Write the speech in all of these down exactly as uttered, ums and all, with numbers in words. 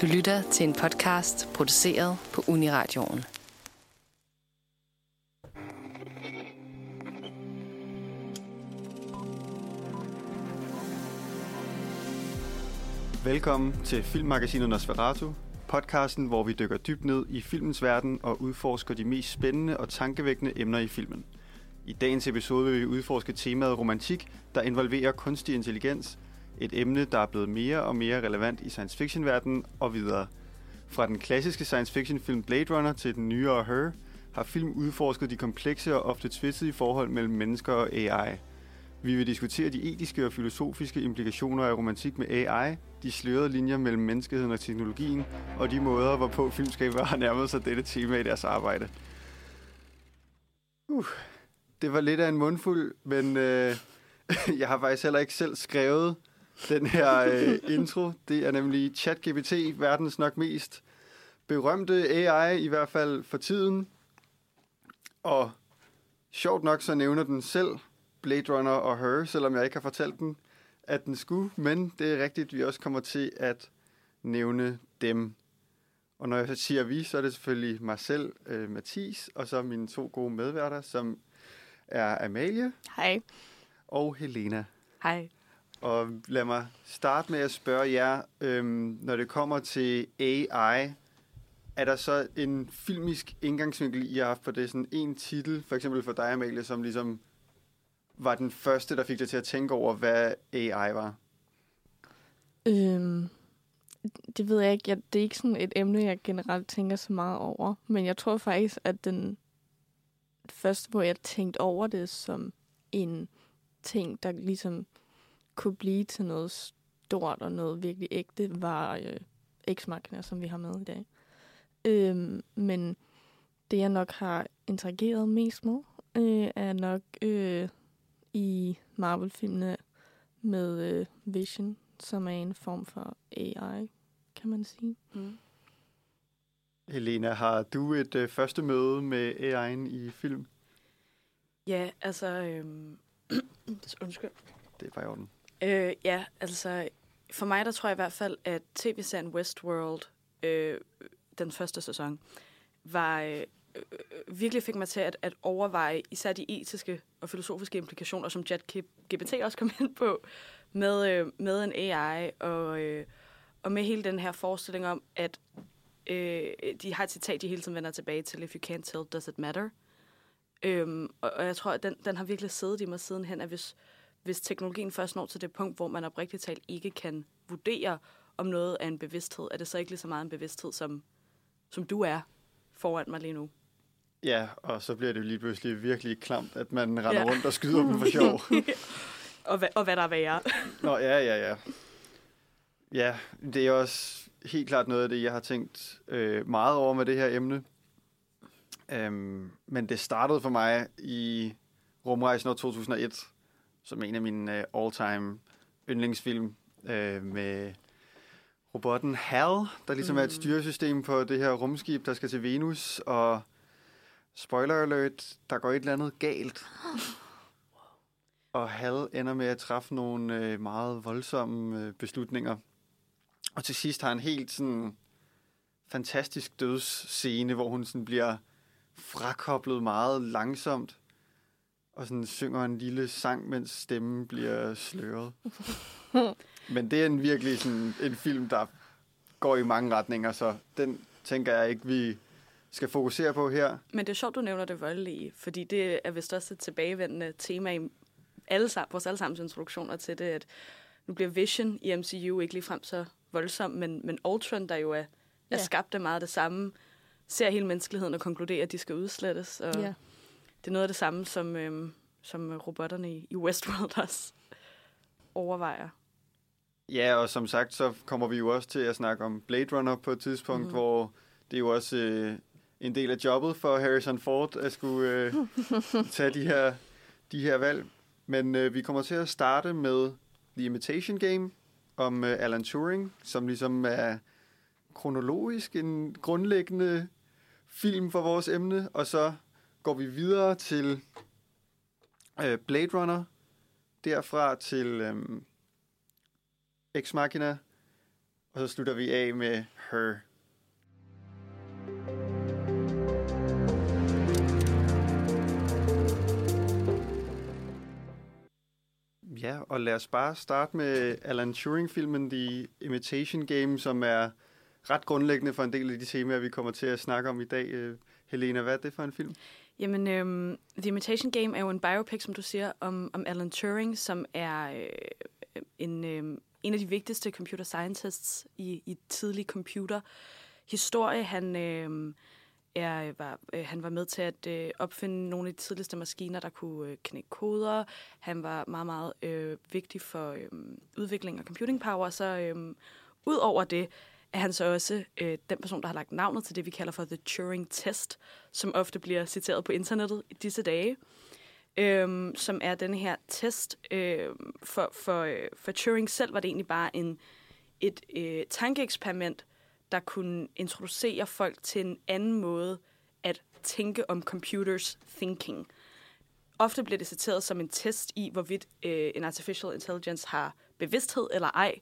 Du lytter til en podcast produceret på Uniradioen. Velkommen til filmmagasinet Nosferatu, podcasten, hvor vi dykker dybt ned i filmens verden og udforsker de mest spændende og tankevækkende emner i filmen. I dagens episode vil vi udforske temaet romantik, der involverer kunstig intelligens, et emne, der er blevet mere og mere relevant i science fiction-verdenen og videre. Fra den klassiske science fiction-film Blade Runner til den nyere Her, har film udforsket de komplekse og ofte tvistige forhold mellem mennesker og A I. Vi vil diskutere de etiske og filosofiske implikationer af romantik med A I, de slørede linjer mellem menneskeheden og teknologien, og de måder, hvorpå filmskabere har nærmet sig dette tema i deres arbejde. Uh, det var lidt af en mundfuld, men øh, jeg har faktisk heller ikke selv skrevet den her øh, intro. Det er nemlig ChatGPT, verdens nok mest berømte A I, i hvert fald for tiden. Og sjovt nok, så nævner den selv Blade Runner og Her, selvom jeg ikke har fortalt den, at den skulle. Men det er rigtigt, vi også kommer til at nævne dem. Og når jeg siger vi, så er det selvfølgelig mig selv, øh, Mathis, og så mine to gode medværter, som er Amalie. Hej. Og Helena. Hej. Og lad mig starte med at spørge jer, øhm, når det kommer til A I, er der så en filmisk indgangsvinkel, I har haft på det? Sådan en titel, for eksempel for dig, Amalie, som ligesom var den første, der fik dig til at tænke over, hvad A I var? Øhm, det ved jeg ikke. Jeg, det er ikke sådan et emne, jeg generelt tænker så meget over. Men jeg tror faktisk, at den første, hvor jeg tænkte over det som en ting, der ligesom kunne blive til noget stort og noget virkelig ægte, var øh, Ex Machina, som vi har med i dag. Øhm, men det, jeg nok har interageret mest med, øh, er nok øh, i Marvel-filmene med øh, Vision, som er en form for A I, kan man sige. Mm. Helena, har du et øh, første møde med A I'en i film? Ja, altså... Øh... Undskyld. Det er bare i orden. Øh, ja, altså for mig, der tror jeg i hvert fald, at tv-serien Westworld, øh, den første sæson, var, øh, virkelig fik mig til at, at overveje især de etiske og filosofiske implikationer, som ChatGPT også kom ind på, med, øh, med en A I og, øh, og med hele den her forestilling om, at øh, de har et citat, de hele tiden vender tilbage til, if you can't tell, does it matter? Øh, og, og jeg tror, at den, den har virkelig siddet i mig sidenhen, at hvis hvis teknologien først når til det punkt, hvor man oprigtigt talt ikke kan vurdere, om noget er en bevidsthed, er det så ikke lige så meget en bevidsthed, som, som du er foran mig lige nu? Ja, og så bliver det jo lige pludselig virkelig klamt, at man render ja. rundt og skyder dem for sjov. og, hva- og hvad der er værre. Nå, ja, ja, ja. Ja, det er også helt klart noget af det, jeg har tænkt øh, meget over med det her emne. Øhm, men det startede for mig i Rumrejsen år to tusind og et, som en af mine uh, all-time yndlingsfilm øh, med robotten H A L, der ligesom mm. er et styresystem på det her rumskib, der skal til Venus, og spoiler alert, der går et eller andet galt. Og H A L ender med at træffe nogle øh, meget voldsomme øh, beslutninger. Og til sidst har en helt sådan fantastisk dødsscene, hvor hun sådan bliver frakoblet meget langsomt, og sådan synger en lille sang, mens stemmen bliver sløret. Men det er en virkelig sådan en film, der går i mange retninger, så den tænker jeg ikke, vi skal fokusere på her. Men det er sjovt, du nævner det voldelige, fordi det er vist også et tilbagevendende tema i alle, vores allesammens introduktioner til det, at nu bliver Vision i M C U ikke ligefrem så voldsom, men, men Ultron, der jo er, er skabt af meget det samme, ser hele menneskeligheden og konkluderer, at de skal udslettes, og... Yeah. Det er noget af det samme, som, øhm, som robotterne i Westworld også overvejer. Ja, og som sagt, så kommer vi jo også til at snakke om Blade Runner på et tidspunkt, mm. hvor det er jo også øh, en del af jobbet for Harrison Ford at skulle øh, tage de her, de her valg. Men øh, vi kommer til at starte med The Imitation Game om øh, Alan Turing, som ligesom er kronologisk en grundlæggende film for vores emne, og så går vi videre til øh, Blade Runner, derfra til øh, Ex Machina, Og så slutter vi af med Her. Ja, og lad os bare starte med Alan Turing-filmen The Imitation Game, som er ret grundlæggende for en del af de temaer, vi kommer til at snakke om i dag. Helena, hvad er det for en film? Jamen, øhm, The Imitation Game er jo en biopic, som du siger, om, om Alan Turing, som er øh, en, øh, en af de vigtigste computer scientists i, i tidlig computerhistorie. Han, øh, er, var, øh, han var med til at øh, opfinde nogle af de tidligste maskiner, der kunne øh, knække koder. Han var meget, meget øh, vigtig for øh, udvikling og computing power. Så øh, ud over det er han så også øh, den person, der har lagt navnet til det, vi kalder for The Turing Test, som ofte bliver citeret på internettet i disse dage, øh, som er den her test. Øh, for, for, øh, for Turing selv var det egentlig bare en, et øh, tankeeksperiment, der kunne introducere folk til en anden måde at tænke om computers thinking. Ofte bliver det citeret som en test i, hvorvidt øh, en artificial intelligence har bevidsthed eller ej.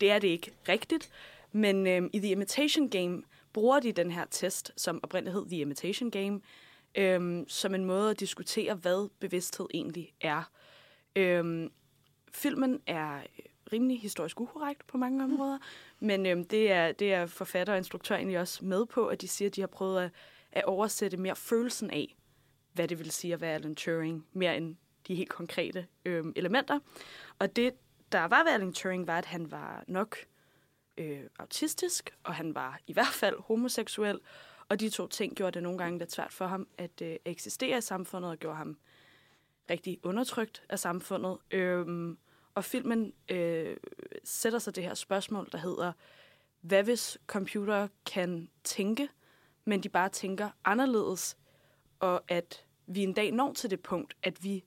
Det er det ikke rigtigt. Men øhm, i The Imitation Game bruger de den her test, som oprindeligt hed The Imitation Game, øhm, som en måde at diskutere, hvad bevidsthed egentlig er. Øhm, filmen er rimelig historisk ukorrekt på mange områder, men øhm, det, er, det er forfatter og instruktør egentlig også med på, at de siger, at de har prøvet at, at oversætte mere følelsen af, hvad det vil sige at være Alan Turing, mere end de helt konkrete øhm, elementer. Og det, der var ved Alan Turing, var, at han var nok... Øh, autistisk, og han var i hvert fald homoseksuel, og de to ting gjorde det nogle gange lidt svært for ham at øh, eksistere i samfundet, og gjorde ham rigtig undertrykt af samfundet. Øhm, og filmen øh, sætter sig det her spørgsmål, der hedder, hvad hvis computere kan tænke, men de bare tænker anderledes, og at vi en dag når til det punkt, at vi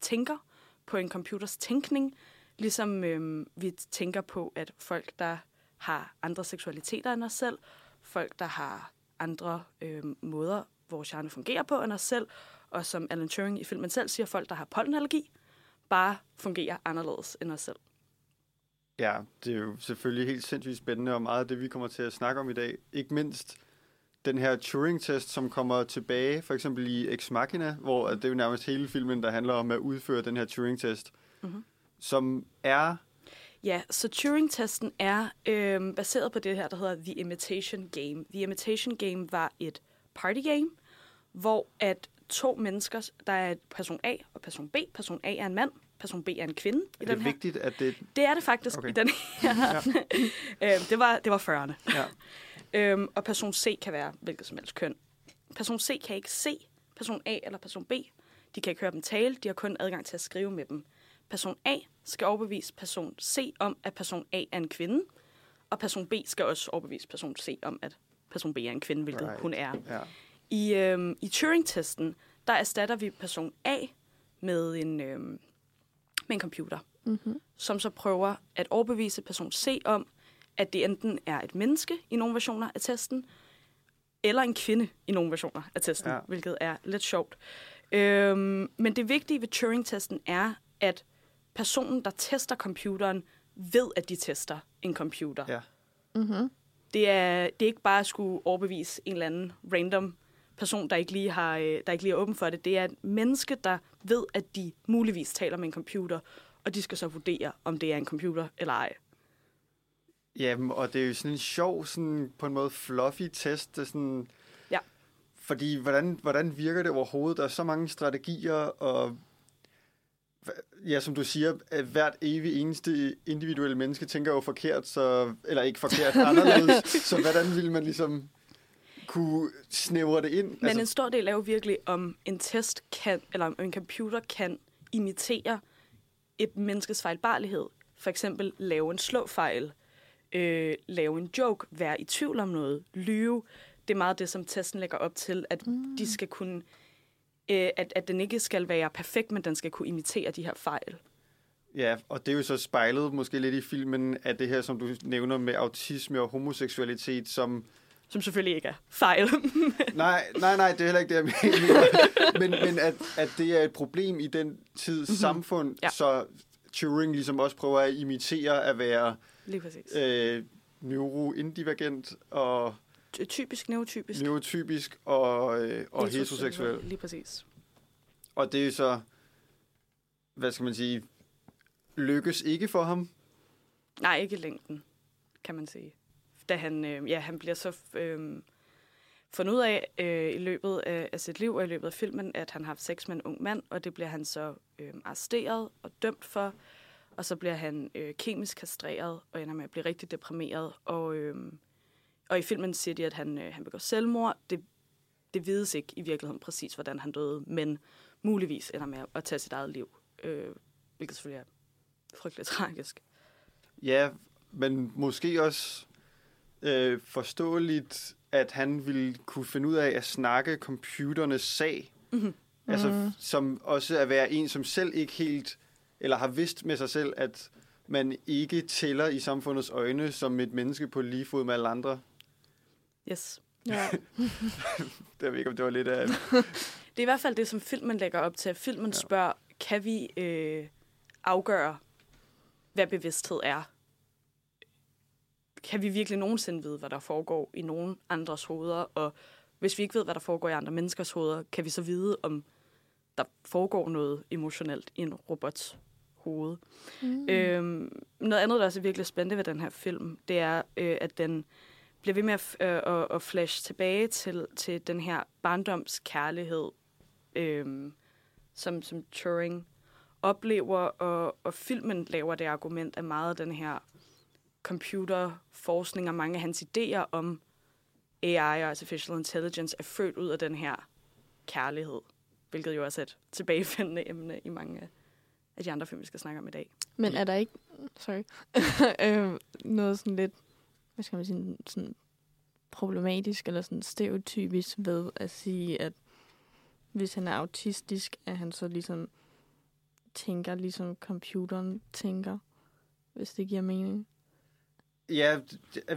tænker på en computers tænkning, ligesom øh, vi tænker på, at folk, der har andre seksualiteter end os selv, folk, der har andre øh, måder, vores hjerne fungerer på end os selv, og som Alan Turing i filmen selv siger, folk, der har pollenallergi, bare fungerer anderledes end os selv. Ja, det er jo selvfølgelig helt sindssygt spændende, og meget af det, vi kommer til at snakke om i dag. Ikke mindst den her Turing-test, som kommer tilbage, for eksempel i Ex Machina, hvor det er jo nærmest hele filmen, der handler om at udføre den her Turing-test. Mm-hmm. Som er... Ja, så Turing-testen er øh, baseret på det her, der hedder The Imitation Game. The Imitation Game var et partygame, hvor at to mennesker, der er person A og person B. Person A er en mand, person B er en kvinde. Er det vigtigt, at det... Det er det faktisk okay. I den her. Ja. øh, det var, det var fyrrerne. Ja. øhm, og person C kan være hvilket som helst køn. Person C kan ikke se person A eller person B. De kan ikke høre dem tale, de har kun adgang til at skrive med dem. Person A skal overbevise person C om, at person A er en kvinde, og person B skal også overbevise person C om, at person B er en kvinde, hvilket right. hun er. Yeah. I, øhm, i Turing-testen, der erstatter vi person A med en, øhm, med en computer, mm-hmm. som så prøver at overbevise person C om, at det enten er et menneske i nogle versioner af testen, eller en kvinde i nogle versioner af testen, yeah. hvilket er lidt sjovt. Øhm, men det vigtige ved Turing-testen er, at personen, der tester computeren, ved, at de tester en computer. Ja. Mm-hmm. Det, er, det er ikke bare at skulle overbevise en eller anden random person, der ikke lige har, der ikke lige er åben for det. Det er et menneske, der ved, at de muligvis taler med en computer, og de skal så vurdere, om det er en computer eller ej. Jamen, og det er jo sådan en sjov, sådan, på en måde fluffy test. Sådan... Ja. Fordi hvordan, hvordan virker det overhovedet? Der er så mange strategier og... Ja, som du siger, at hvert evig eneste individuelle menneske tænker jo forkert, så, eller ikke forkert, anderledes, så hvordan ville man ligesom kunne snævre det ind? Men altså, en stor del er jo virkelig, om en test kan, eller om en computer kan imitere et menneskes fejlbarlighed. For eksempel lave en slåfejl, øh, lave en joke, være i tvivl om noget, lyve. Det er meget det, som testen lægger op til, at mm. de skal kunne... At, at den ikke skal være perfekt, men den skal kunne imitere de her fejl. Ja, og det er jo så spejlet måske lidt i filmen af det her, som du nævner med autisme og homoseksualitet, som... Som selvfølgelig ikke er fejl. nej, nej, nej, det er heller ikke det, jeg mener. Men, men at, at det er et problem i den tids mm-hmm. samfund, ja. Så Turing ligesom også prøver at imitere at være... Lige præcis. Øh, neuroindivergent og... Typisk, neurotypisk. Neurotypisk og, øh, og heteroseksuel. Lige præcis. Og det er så, hvad skal man sige, lykkes ikke for ham? Nej, ikke i længden, kan man sige. Da han, øh, ja, han bliver så øh, fundet ud af øh, i løbet af, af sit liv og i løbet af filmen, at han har haft sex med en ung mand, og det bliver han så øh, arresteret og dømt for. Og så bliver han øh, kemisk kastreret og ender med at blive rigtig deprimeret. Og, øh, og i filmen siger de, at han, øh, han begår selvmord. Det, det vides ikke i virkeligheden præcis, hvordan han døde, men muligvis ender med at tage sit eget liv. Øh, hvilket selvfølgelig er frygteligt tragisk. Ja, men måske også øh, forståeligt, at han ville kunne finde ud af at snakke computernes sag. Mm-hmm. Altså, mm. som også at være en, som selv ikke helt... eller har vidst med sig selv, at man ikke tæller i samfundets øjne som et menneske på lige fod med alle andre. Yes. Ja. Det ved ikke, om det var lidt af... Det er i hvert fald det, som filmen lægger op til. Filmen ja. spørger, kan vi øh, afgøre, hvad bevidsthed er? Kan vi virkelig nogensinde vide, hvad der foregår i nogen andres hoveder? Og hvis vi ikke ved, hvad der foregår i andre menneskers hoveder, kan vi så vide, om der foregår noget emotionelt i en robots hoved. Mm. Øhm, noget andet, der også er virkelig spændende ved den her film, det er, øh, at den bliver ved med at, øh, at, at flash tilbage til, til den her barndomskærlighed, øh, som, som Turing oplever, og, og filmen laver det argument af meget den her computerforskning, og mange af hans idéer om A I og artificial intelligence er født ud af den her kærlighed, hvilket jo også er et tilbagefindende emne i mange af de andre film, vi skal snakke om i dag. Men er der ikke sorry, øh, noget sådan lidt, hvad skal man sige, sådan problematisk eller sådan stereotypisk ved at sige, at hvis han er autistisk, at han så ligesom tænker, ligesom computeren tænker, hvis det giver mening? Ja,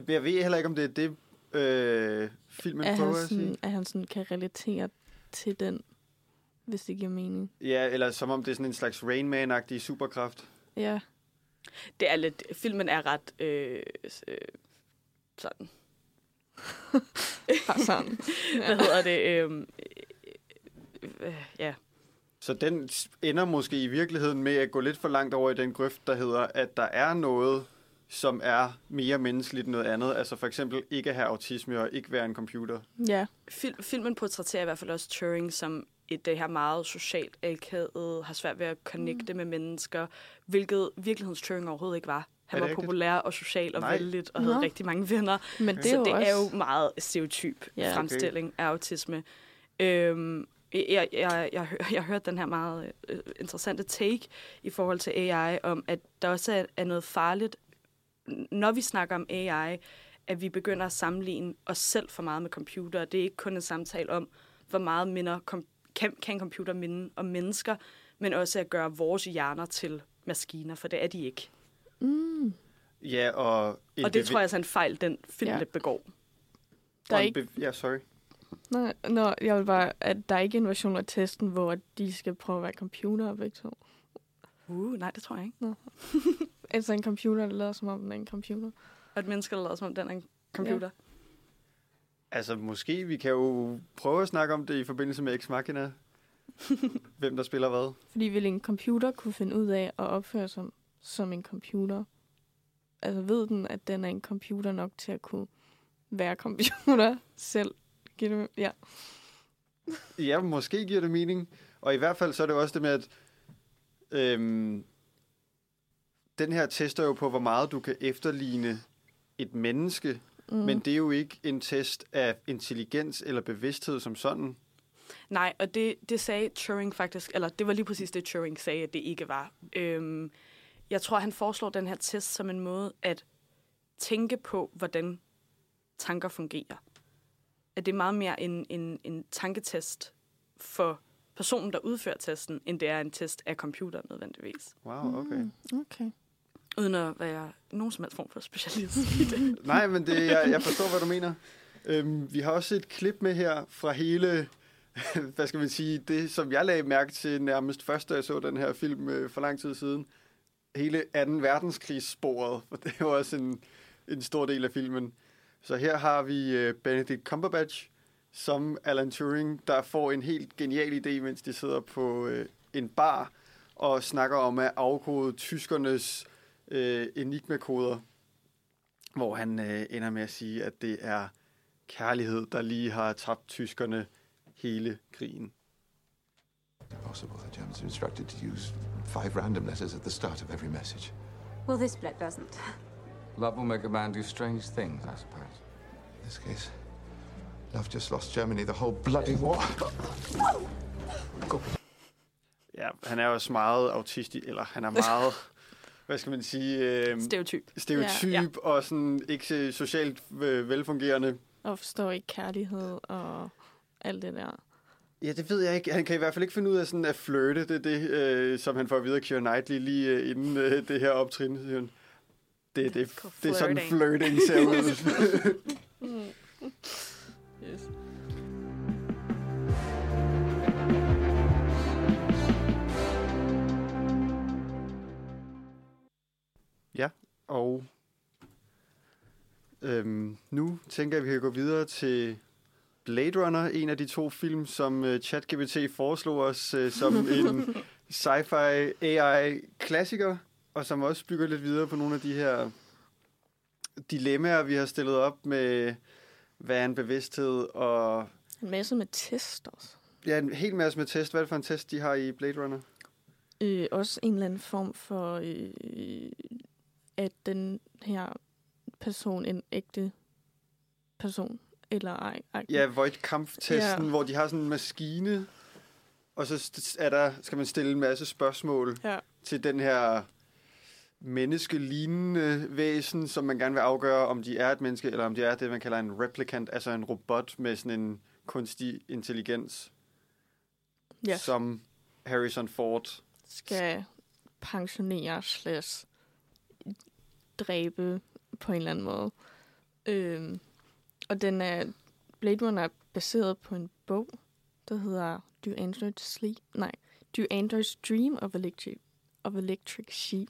jeg ved heller ikke, om det er det, øh, filmen prøver at sige. At han sådan kan relatere til den, hvis det giver mening. Ja, eller som om det er sådan en slags Rain Man-agtig superkraft. Ja. Det er lidt... Filmen er ret... Øh, øh, sådan. Bare sådan. Hvad hedder det? Øh, øh, øh, ja. Så den ender måske i virkeligheden med at gå lidt for langt over i den grøft, der hedder, at der er noget, som er mere menneskeligt end noget andet. Altså for eksempel ikke at have autisme og ikke være en computer. Ja. Fil- filmen portrætterer i hvert fald også Turing som... i det her meget socialt akavet, har svært ved at connecte mm. med mennesker, hvilket virkelighedens Turing overhovedet ikke var. Han var populær og social og vellidt og havde no. rigtig mange venner. Men okay. det så det også... er jo meget stereotyp yeah. fremstilling okay. af autisme. Øhm, jeg, jeg, jeg, jeg hørte den her meget øh, interessante take i forhold til A I, om at der også er, er noget farligt, når vi snakker om A I, at vi begynder at sammenligne os selv for meget med computere. Det er ikke kun en samtale om, hvor meget minder computer Kan, kan computer minde om mennesker, men også at gøre vores hjerner til maskiner, for det er de ikke. Mm. Ja, og... Og det bev- tror jeg er en fejl, den film ja. lidt begår. Der er ikke... Bev- ja, sorry. Nej, no, jeg vil bare... At der er ikke en version af testen, hvor de skal prøve at være computer begge to. Uh, nej, det tror jeg ikke. No. Altså en computer, der lader som om den er en computer. Og et menneske, der lader som om den er en computer. Ja. Altså, måske vi kan jo prøve at snakke om det i forbindelse med Ex Machina. Hvem der spiller hvad. Fordi vil en computer kunne finde ud af at opføre sig som, som en computer? Altså, ved den, at den er en computer nok til at kunne være computer selv? Giver det, ja. Ja, måske giver det mening. Og i hvert fald så er det også det med, at øhm, den her tester jo på, hvor meget du kan efterligne et menneske. Mm. Men det er jo ikke en test af intelligens eller bevidsthed som sådan. Nej, og det, det sagde Turing faktisk, eller det var lige præcis det, Turing sagde, at det ikke var. Øhm, jeg tror, han foreslår den her test som en måde at tænke på, hvordan tanker fungerer. At det er meget mere en, en, en tanketest for personen, der udfører testen, end det er en test af computer nødvendigvis. Wow, okay. Mm, okay. Uden at være nogen som helst form for specialist i det. Nej, men det, jeg, jeg forstår, hvad du mener. Øhm, vi har også et klip med her fra hele, hvad skal man sige, det som jeg lagde mærke til nærmest først, da jeg så den her film øh, for lang tid siden. Hele anden verdenskrigssporet. Det var også en en stor del af filmen. Så her har vi Benedict Cumberbatch som Alan Turing, der får en helt genial idé, mens de sidder på øh, en bar og snakker om at afkode tyskernes øh, enigmakoder, hvor han øh, ender med at sige, at det er kærlighed, der lige har tabt tyskerne hele krigen. Possible the Germans instructed to use five random letters at the start of every message. Well, this blood doesn't. Love will make a man do strange things, I suppose. In this case, love just lost Germany the whole bloody war. Go. Ja, han er også meget autistisk, eller han er meget, hvad skal man sige? Øh, stereotyp. Stereotyp ja, ja. Og sådan ikke socialt øh, velfungerende. Og forstår ikke kærlighed og alt det der. Ja, det ved jeg ikke. Han kan i hvert fald ikke finde ud af sådan at flirte. Det er det, øh, som han får at vide af Keira Knightley lige øh, inden øh, det her optrin. Det, det, det, det er sådan flirting ser ud. Yes. Ja, og øhm, nu tænker jeg, at vi kan gå videre til Blade Runner, en af de to film, som uh, ChatGPT foreslog os uh, som en sci-fi A I-klassiker, og som også bygger lidt videre på nogle af de her dilemmaer, vi har stillet op med, hvad er en bevidsthed og... En masse med test også. Ja, en hel masse med test. Hvad er det for en test, de har i Blade Runner? Øh, også en eller anden form for, øh, at den her person en ægte person, eller ej. ej. Ja, Voight-Kampff-testen, ja. Hvor de har sådan en maskine, og så er der, skal man stille en masse spørgsmål ja. Til den her menneskelignende væsen, som man gerne vil afgøre, om de er et menneske, eller om de er det, man kalder en replicant, altså en robot med sådan en kunstig intelligens, ja. Som Harrison Ford skal pensionere slash dræbe på en eller anden måde. Øhm, og den er, Blade Runner er baseret på en bog, der hedder Do Androids Sleep? Nej, Do Androids Dream of Electric, of Electric Sheep?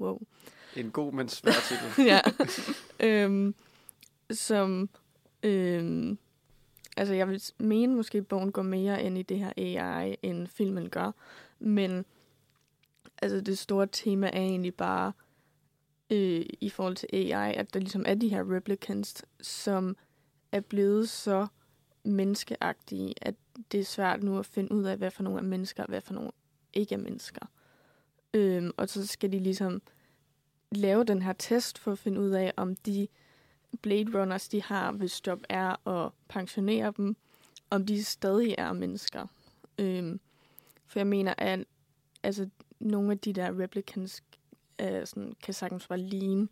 Wow. En god, men svær titel. Ja. øhm, som, øhm, altså jeg vil mene måske, at bogen går mere ind i det her A I, end filmen gør. Men altså det store tema er egentlig bare, øh, i forhold til A I, at der ligesom er de her replicants, som er blevet så menneskeagtige, at det er svært nu at finde ud af, hvad for nogle er mennesker, og hvad for nogle ikke er mennesker. Øhm, og så skal de ligesom lave den her test for at finde ud af, om de Blade Runners, de har, hvis job er at pensionere dem, om de stadig er mennesker. Øhm, for jeg mener, at altså, nogle af de der replicants øh, sådan, kan sagtens bare ligne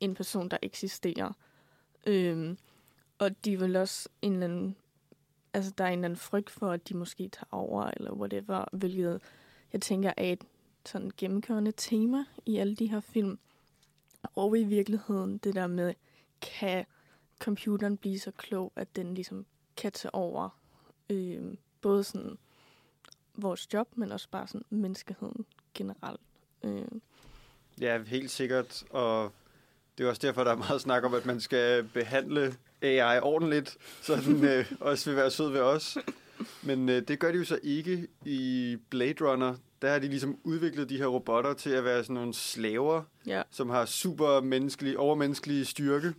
en person, der eksisterer. Øhm, og de vil også en eller anden, altså der er en eller anden frygt for, at de måske tager over, eller whatever, hvilket jeg tænker er et sådan gennemkørende tema i alle de her film. Og i virkeligheden, det der med, kan computeren blive så klog, at den ligesom kan tage over øh, både sådan vores job, men også bare sådan menneskeheden generelt. Øh. Ja, helt sikkert. Og det er også derfor, der er meget snak om, at man skal behandle A I ordentligt, så den øh, også vil være sød ved os. Men øh, det gør de jo så ikke i Blade Runner. Der har de ligesom udviklet de her robotter til at være sådan nogle slaver, ja. Som har super menneskelige, overmenneskelige styrke,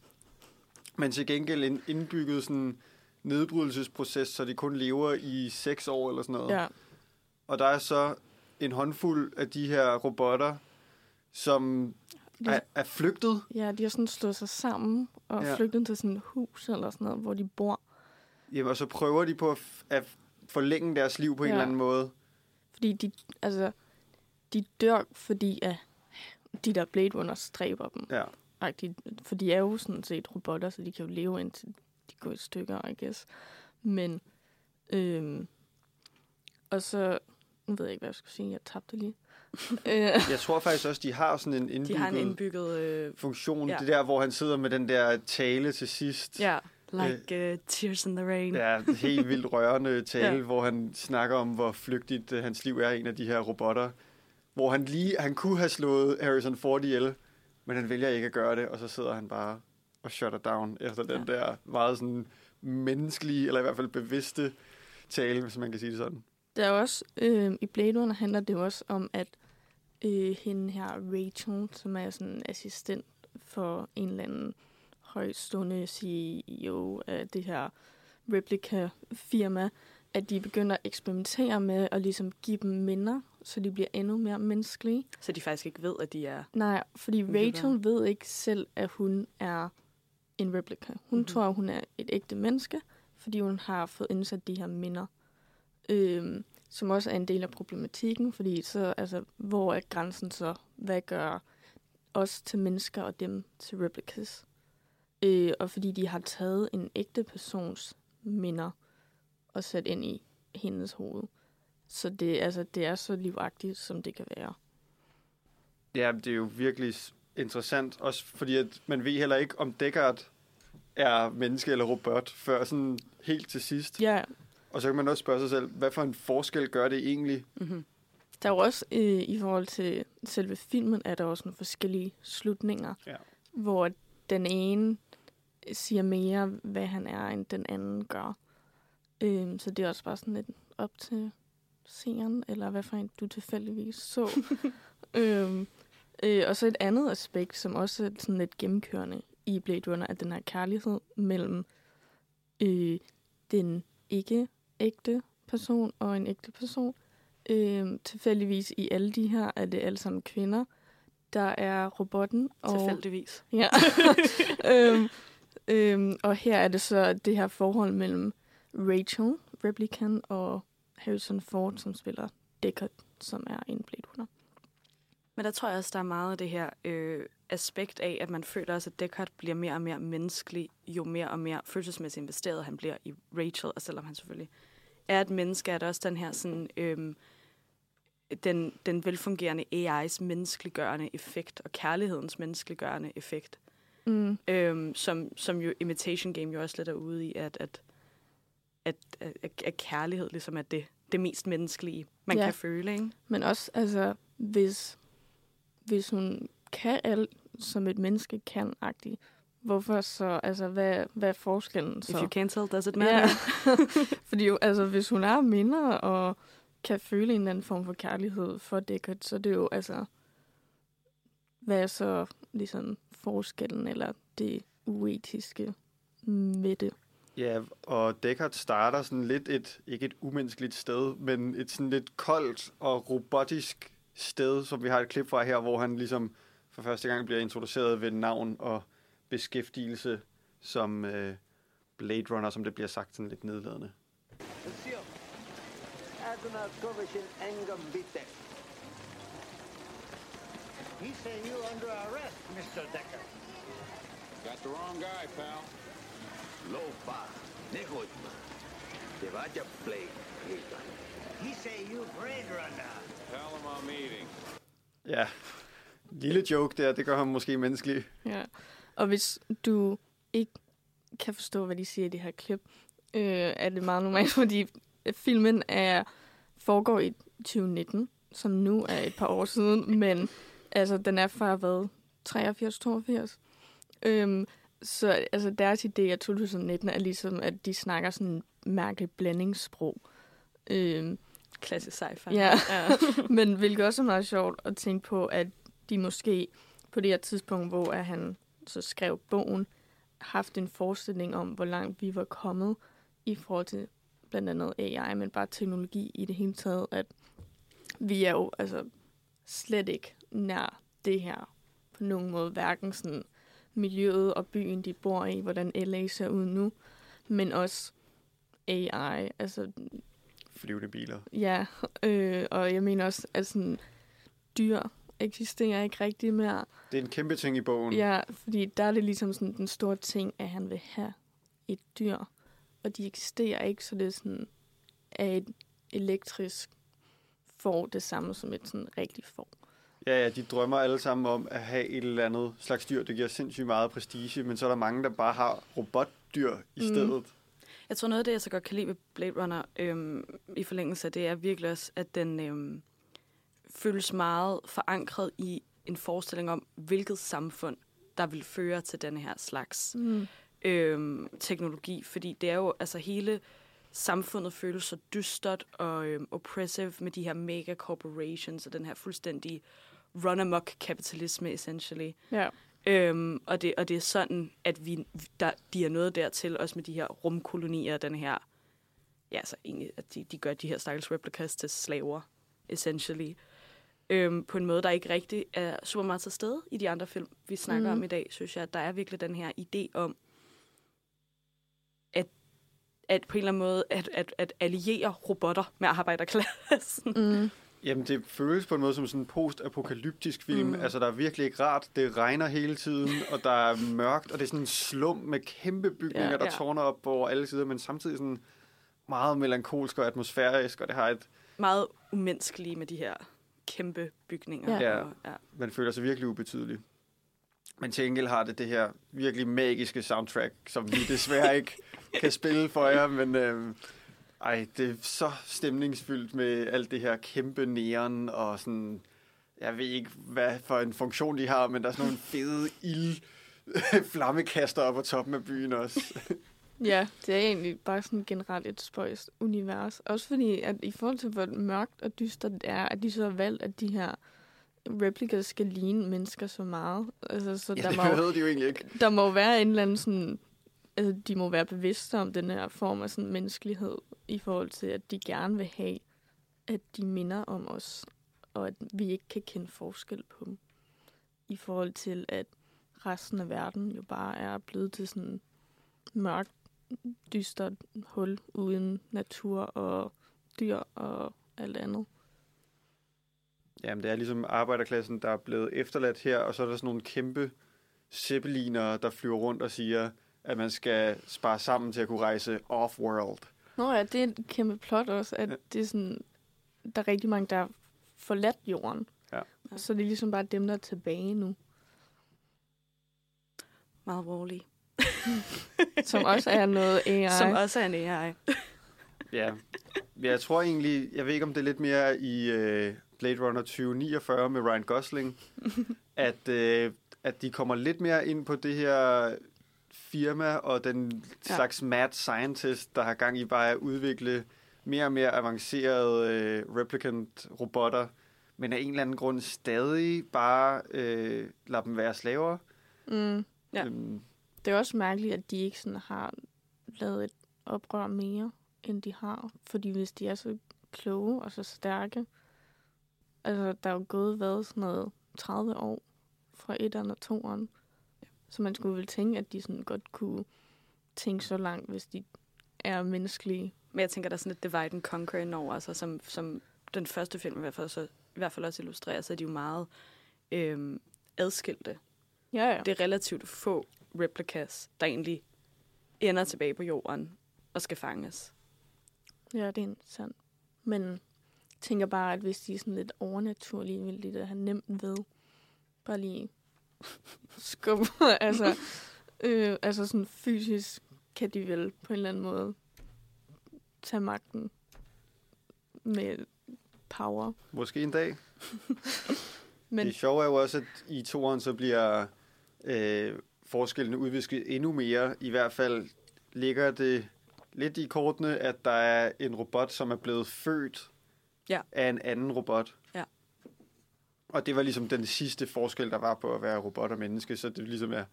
men til gengæld en indbygget sådan nedbrydelsesproces, så de kun lever i seks år eller sådan noget. Ja. Og der er så en håndfuld af de her robotter, som de, er, er flygtet. Ja, de har sådan slået sig sammen og ja. Flygtet til sådan et hus eller sådan noget, hvor de bor. Jamen, og så prøver de på at, f- at forlænge deres liv på ja. En eller anden måde. Fordi de, altså, de dør, fordi at de der Blade Runners dræber dem. Ja. For de er jo sådan set robotter, så de kan jo leve indtil de går i stykker, I guess. Men, øhm, og så, nu ved jeg ikke, hvad jeg skulle sige, jeg tabte lige. Jeg tror faktisk også, de har sådan en indbygget, de har en indbygget øh, funktion. Ja. Det der, hvor han sidder med den der tale til sidst. Ja. Like uh, Tears in the Rain. Ja, helt vildt rørende tale, ja. Hvor han snakker om, hvor flygtigt uh, hans liv er, en af de her robotter. Hvor han lige, han kunne have slået Harrison Ford ihjel, Men han vælger ikke at gøre det, og så sidder han bare og shutter down efter den ja. der meget sådan menneskelige, eller i hvert fald bevidste tale, hvis man kan sige det sådan. Der er også, øh, i Blade Runner handler det også om, at øh, hende her Rachel, som er sådan assistent for en eller anden højstående C E O af det her replica-firma, at de begynder at eksperimentere med at ligesom give dem minder, så de bliver endnu mere menneskelige. Så de faktisk ikke ved, at de er... Nej, fordi Rachel ved ikke selv, at hun er en replika. Hun mm-hmm. tror, hun er et ægte menneske, fordi hun har fået indsat de her minder, øhm, som også er en del af problematikken, fordi så, altså, hvor er grænsen så? Hvad gør os til mennesker og dem til replikas? Øh, og fordi de har taget en ægte persons minder og sat ind i hendes hoved. Så det, altså, det er så livagtigt, som det kan være. Ja, det er jo virkelig interessant, også fordi at man ved heller ikke, om Deckard er menneske eller robot, før sådan helt til sidst. Ja. Og så kan man også spørge sig selv, hvad for en forskel gør det egentlig? Mm-hmm. Der er jo også, øh, i forhold til selve filmen, er der også nogle forskellige slutninger, ja. hvor den ene siger mere, hvad han er, end den anden gør. Øh, så det er også bare sådan lidt op til... scenen, eller hvad for en du tilfældigvis så. øhm, øh, og så et andet aspekt, som også er sådan lidt gennemkørende i Blade Runner, at den her kærlighed mellem øh, den ikke-ægte person og en ægte person. Øh, tilfældigvis i alle de her, er det alle sammen kvinder. Der er robotten. Og, tilfældigvis. Ja. øhm, øhm, og her er det så det her forhold mellem Rachel, replikan, og Harrison Ford, som spiller Deckard, som er en Blade Runner. Men der tror jeg også, der er meget af det her øh, aspekt af, at man føler også, at Deckard bliver mere og mere menneskelig, jo mere og mere følelsesmæssigt investeret han bliver i Rachel, og selvom han selvfølgelig er et menneske, er der også den her sådan, øh, den, den velfungerende A I's menneskeliggørende effekt, og kærlighedens menneskeliggørende effekt, mm. øh, som, som jo Imitation Game jo også lidt er ude i, at, at At, at, at kærlighed ligesom er det, det mest menneskelige, man ja. kan føle, ikke? Men også, altså, hvis, hvis hun kan alt, som et menneske kan, agtigt, hvorfor så, altså, hvad, hvad er forskellen så? If you can't tell, does it matter? Ja. Fordi jo, altså, hvis hun er mindre og kan føle en eller anden form for kærlighed for Deckard, så det er jo, altså, hvad er så ligesom forskellen, eller det uetiske med det? Ja, og Deckard starter sådan lidt et, ikke et umenneskeligt sted, men et sådan lidt koldt og robotisk sted, som vi har et klip fra her, hvor han ligesom for første gang bliver introduceret ved navn og beskæftigelse som øh, Blade Runner, som det bliver sagt sådan lidt nedladende. He said you're under arrest, mister Deckard. Got the wrong guy, pal. Lopa, negoitma. Devaya play. He say you Blade Runner. Tell him I'm eating. Ja, lille joke der, det gør ham måske menneskelig. Ja, og hvis du ikke kan forstå, hvad de siger i det her klip, øh, er det meget normalt, fordi filmen er, foregår i tyve nitten, som nu er et par år siden, men altså, den er fra, hvad, treogfirs toogfirs? Øhm, Så altså, deres idé af tyve nitten er ligesom, at de snakker sådan en mærkelig blandingssprog. Øhm, Klassisk sci-fi. Ja, ja. Men hvilket også er meget sjovt at tænke på, at de måske på det her tidspunkt, hvor han så skrev bogen, haft en forestilling om, hvor langt vi var kommet i forhold til blandt andet A I, men bare teknologi i det hele taget, at vi er jo altså slet ikke nær det her på nogen måde, hverken sådan miljøet og byen, de bor i, hvordan L A ser ud nu, men også A I, altså... flyvende biler. Ja, øh, og jeg mener også, at sådan, dyr eksisterer ikke rigtig mere. Det er en kæmpe ting i bogen. Ja, fordi der er det ligesom sådan den store ting, at han vil have et dyr, og de eksisterer ikke, så det er sådan, at et elektrisk får det samme som et sådan rigtigt får. Ja, ja, de drømmer alle sammen om at have et eller andet slags dyr. Det giver sindssygt meget prestige, men så er der mange, der bare har robotdyr i mm. stedet. Jeg tror noget af det, jeg så godt kan lide ved Blade Runner øhm, i forlængelse af det, er virkelig også, at den øhm, føles meget forankret i en forestilling om, hvilket samfund, der vil føre til denne her slags mm. øhm, teknologi. Fordi det er jo, altså hele samfundet føles så dystert og øhm, oppressive med de her mega corporations og den her fuldstændige run-amok-kapitalisme, essentially. Ja. Øhm, og, det, og det er sådan, at vi, der, de er noget dertil, også med de her rumkolonier og den her, ja, så egentlig, at de, de gør de her stakkels replicas til slaver, essentially. Øhm, på en måde, der ikke rigtig er super meget til stede i de andre film, vi snakker mm. om i dag, synes jeg, at der er virkelig den her idé om, at, at på en eller anden måde, at, at, at alliere robotter med arbejderklassen. Mm. Jamen, det føles på en måde som sådan en post-apokalyptisk film. Mm. Altså, der er virkelig ikke rart. Det regner hele tiden, og der er mørkt, og det er sådan en slum med kæmpe bygninger, ja, der ja. tårner op over alle sider, men samtidig sådan meget melankolsk og atmosfærisk, og det har et... Meget umenneskelige med de her kæmpe bygninger. Ja, og, ja. Man føler sig virkelig ubetydelig. Men til gengæld har det det her virkelig magiske soundtrack, som vi desværre ikke kan spille for jer, men... Øh... Ej, det er så stemningsfyldt med alt det her kæmpe neon, og sådan, jeg ved ikke, hvad for en funktion de har, men der er sådan nogle fede ild-flammekaster oppe på toppen af byen også. Ja, det er egentlig bare sådan generelt et spøjst univers. Også fordi, at i forhold til, hvor mørkt og dystert det er, at de så har valgt, at de her replikker skal ligne mennesker så meget. Altså, så ja, der det behøvede de jo egentlig ikke. Der må være en eller anden sådan... Altså, de må være bevidste om den her form af sådan menneskelighed i forhold til, at de gerne vil have, at de minder om os, og at vi ikke kan kende forskel på dem. I forhold til, at resten af verden jo bare er blevet til sådan mørkt, dystert hul uden natur og dyr og alt andet. Jamen, det er ligesom arbejderklassen, der er blevet efterladt her, og så er der sådan nogle kæmpe zeppelinere, der flyver rundt og siger... at man skal spare sammen til at kunne rejse off-world. Nå ja, det er et kæmpe plot også, at ja. det er sådan, der er rigtig mange, der har forladt jorden. Ja. Så det er ligesom bare dem, der er tilbage nu. Meget rolig. Som også er noget A I. Som også er en A I. Ja. Jeg tror egentlig, jeg ved ikke, om det er lidt mere i uh, Blade Runner tyve niogfyrre med Ryan Gosling, at, uh, at de kommer lidt mere ind på det her... firma og den slags ja. mad scientist, der har gang i bare at udvikle mere og mere avancerede øh, replicant-robotter, men af en eller anden grund stadig bare øh, lader dem være slaver. Mm, ja. øhm. Det er også mærkeligt, at de ikke sådan har lavet et oprør mere, end de har. Fordi hvis de er så kloge og så stærke, altså der er jo gået været sådan noget tredive år fra etteren og toeren. Så man skulle vel tænke, at de sådan godt kunne tænke så langt, hvis de er menneskelige. Men jeg tænker, der er sådan et divide and conquer indover, altså som, som den første film i hvert fald, så, i hvert fald også illustrerer, så er de jo meget øhm, adskilte. Ja, ja. Det er relativt få replicas, der egentlig ender tilbage på jorden og skal fanges. Ja, det er interessant. Men jeg tænker bare, at hvis de er sådan lidt overnaturlige, ville de da have nemt ved bare lige... skub, altså, øh, altså sådan fysisk kan de vel på en eller anden måde tage magten med power. Måske en dag. Men det sjove er jo også, at i toeren så bliver øh, forskellene udvisket endnu mere. I hvert fald ligger det lidt i kortene, at der er en robot, som er blevet født ja. af en anden robot. Ja. Og det var ligesom den sidste forskel, der var på at være robot og menneske, så det ligesom er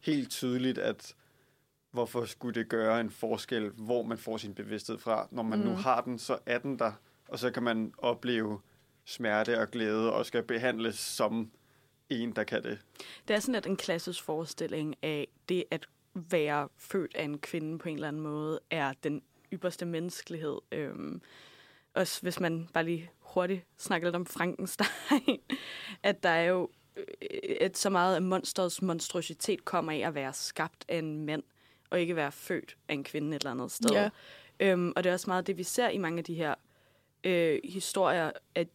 helt tydeligt, at hvorfor skulle det gøre en forskel, hvor man får sin bevidsthed fra. Når man mm. nu har den, så er den der, og så kan man opleve smerte og glæde, og skal behandles som en, der kan det. Det er sådan lidt en klassisk forestilling af det at være født af en kvinde på en eller anden måde, er den ypperste menneskelighed. Øhm Også hvis man bare lige hurtigt snakker lidt om Frankenstein, at der er jo et så meget af monsterets monstrositet kommer af at være skabt af en mand, og ikke være født af en kvinde et eller andet sted. Ja. Øhm, og det er også meget det, vi ser i mange af de her øh, historier, at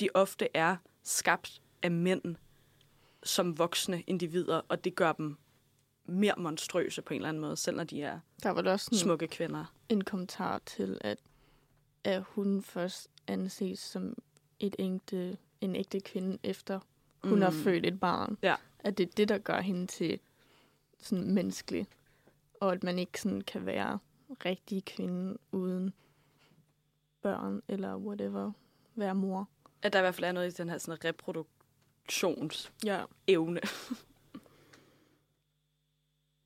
de ofte er skabt af mænd som voksne individer, og det gør dem mere monstrøse på en eller anden måde, selv når de er der var der også smukke kvinder. En kommentar til, at at hun først anses som et ægte, en ægte kvinde, efter hun mm. har født et barn. Ja. At det er det, der gør hende til sådan menneskelig. Og at man ikke sådan kan være rigtig kvinde uden børn eller whatever. Være mor. At der i hvert fald er noget i den her sådan reproduktionsevne. Ja.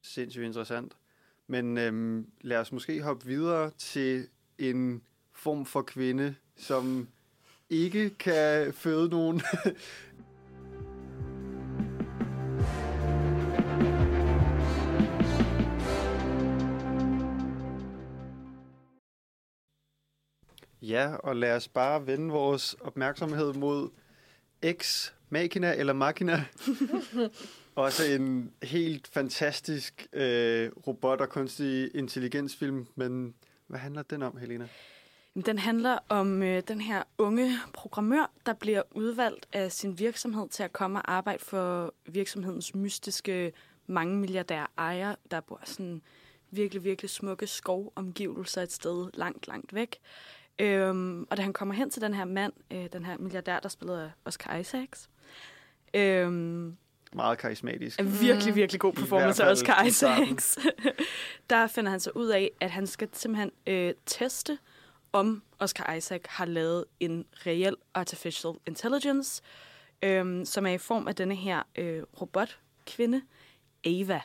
Sindssygt interessant. Men øhm, lad os måske hoppe videre til en form for kvinde, som ikke kan føde nogen. Ja, og lad os bare vende vores opmærksomhed mod Ex Machina eller Machina. Også en helt fantastisk øh, robot- og kunstig intelligensfilm. Men hvad handler den om, Helena? Den handler om øh, den her unge programmør, der bliver udvalgt af sin virksomhed til at komme og arbejde for virksomhedens mystiske mange milliardær ejer, der bor sådan virkelig, virkelig smukke skovomgivelser et sted langt, langt væk. Øhm, og da han kommer hen til den her mand, øh, den her milliardær, der spillede Oscar Isaacs. Øhm, Meget karismatisk. Virkelig, virkelig god performance af Oscar Isaacs. Der finder han så ud af, at han skal simpelthen øh, teste, om Oscar Isaac har lavet en reel artificial intelligence, øh, som er i form af denne her øh, robotkvinde, Ava.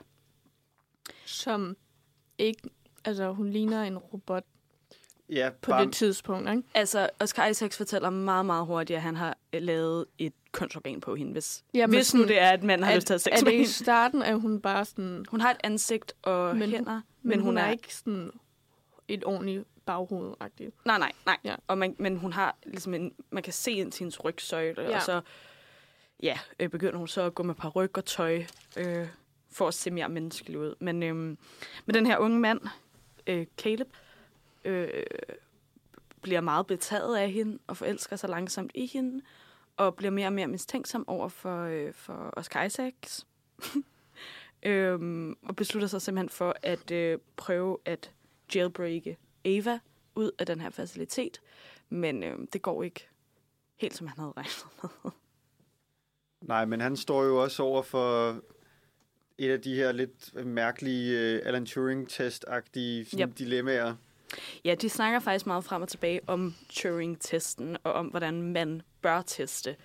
Som ikke... Altså, hun ligner en robot. Ja, på bam. Det tidspunkt, ikke? Altså, Oscar Isaacs fortæller meget, meget hurtigt, at han har lavet et kønsorgan på hende, hvis, ja, hvis sådan, nu det er, at manden har lyst til at sex med hende. I starten er hun bare sådan... Hun har et ansigt og men, hænder, men, men hun, hun er ikke sådan et ordentligt baghoved-agtigt. Nej, nej, nej. Ja. Og man, men hun har ligesom en, man kan se ind til hendes rygsøjle, ja. Og så ja, øh, begynder hun så at gå med paryk og tøj, øh, for at se mere menneskelig ud. Men øh, med den her unge mand, øh, Caleb... Øh, bliver meget betaget af hende og forelsker sig langsomt i hende og bliver mere og mere mistænksom over for, øh, for Oscar Isaacs øhm, og beslutter sig simpelthen for at øh, prøve at jailbreake Ava ud af den her facilitet, men øh, det går ikke helt, som han havde regnet med. Nej, men han står jo også over for et af de her lidt mærkelige øh, Alan Turing-test-agtige sådan, yep. dilemmaer. Ja, de snakker faktisk meget frem og tilbage om Turing-testen, og om, hvordan man bør teste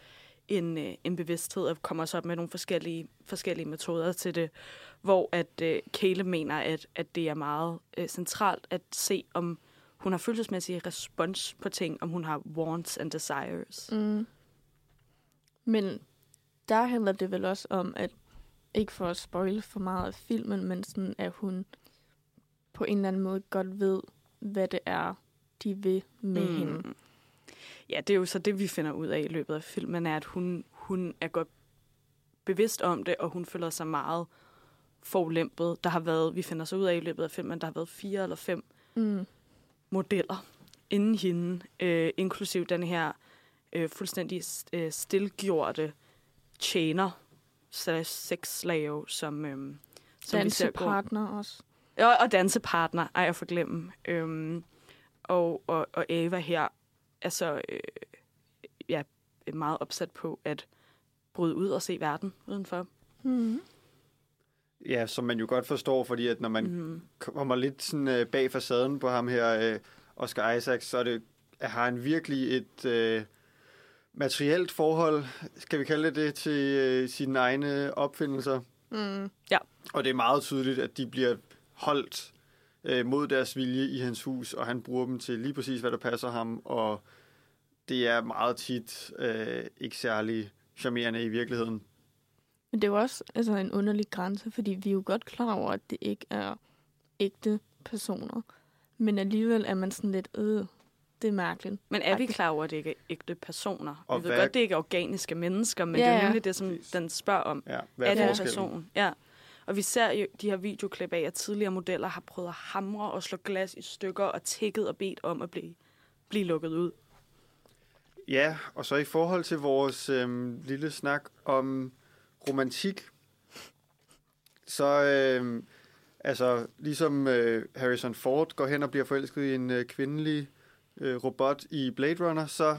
en, øh, en bevidsthed, og kommer så op med nogle forskellige, forskellige metoder til det, hvor at øh, Caleb mener, at, at det er meget øh, centralt at se, om hun har følelsesmæssig respons på ting, om hun har wants and desires. Mm. Men der handler det vel også om, at ikke for at spoile for meget af filmen, men sådan, at hun på en eller anden måde godt ved, hvad det er, de vil med mm. hende. Ja, det er jo så det, vi finder ud af i løbet af filmen, er, at hun, hun er godt bevidst om det, og hun føler sig meget forulempet. Der har været, vi finder så ud af i løbet af filmen, der har været fire eller fem mm. modeller inden hende, øh, inklusiv den her øh, fuldstændig øh, stilgjorte tjener, sexslave, som, øh, som vi ser på. Dansepartner også. Og dansepartner, ej jeg forglemme. Øhm, og, og, og Ava her er så øh, ja, meget opsat på at bryde ud og se verden udenfor. Mm-hmm. Ja, som man jo godt forstår, fordi at når man mm-hmm. kommer lidt sådan, øh, bag facaden på ham her, øh, Oscar Isaac, så er det, har han virkelig et øh, materielt forhold, skal vi kalde det, til øh, sine egne opfindelser. Mm. Ja. Og det er meget tydeligt, at de bliver... holdt øh, mod deres vilje i hans hus, og han bruger dem til lige præcis, hvad der passer ham, og det er meget tit øh, ikke særlig charmerende i virkeligheden. Men det er jo også altså, en underlig grænse, fordi vi er jo godt klar over, at det ikke er ægte personer, men alligevel er man sådan lidt øh, det er mærkeligt. Men er vi klar over, at det ikke er ægte personer? Og vi ved hvad... godt, det ikke er organiske mennesker, men ja, det er jo nemlig det, som den spørger om. Ja, hvad er, er det en person? Ja. Og vi ser jo de her videoklip af, at tidligere modeller har prøvet at hamre og slå glas i stykker og tækket og bedt om at blive, blive lukket ud. Ja, og så i forhold til vores øhm, lille snak om romantik, så øhm, altså ligesom øh, Harrison Ford går hen og bliver forelsket i en øh, kvindelig øh, robot i Blade Runner, så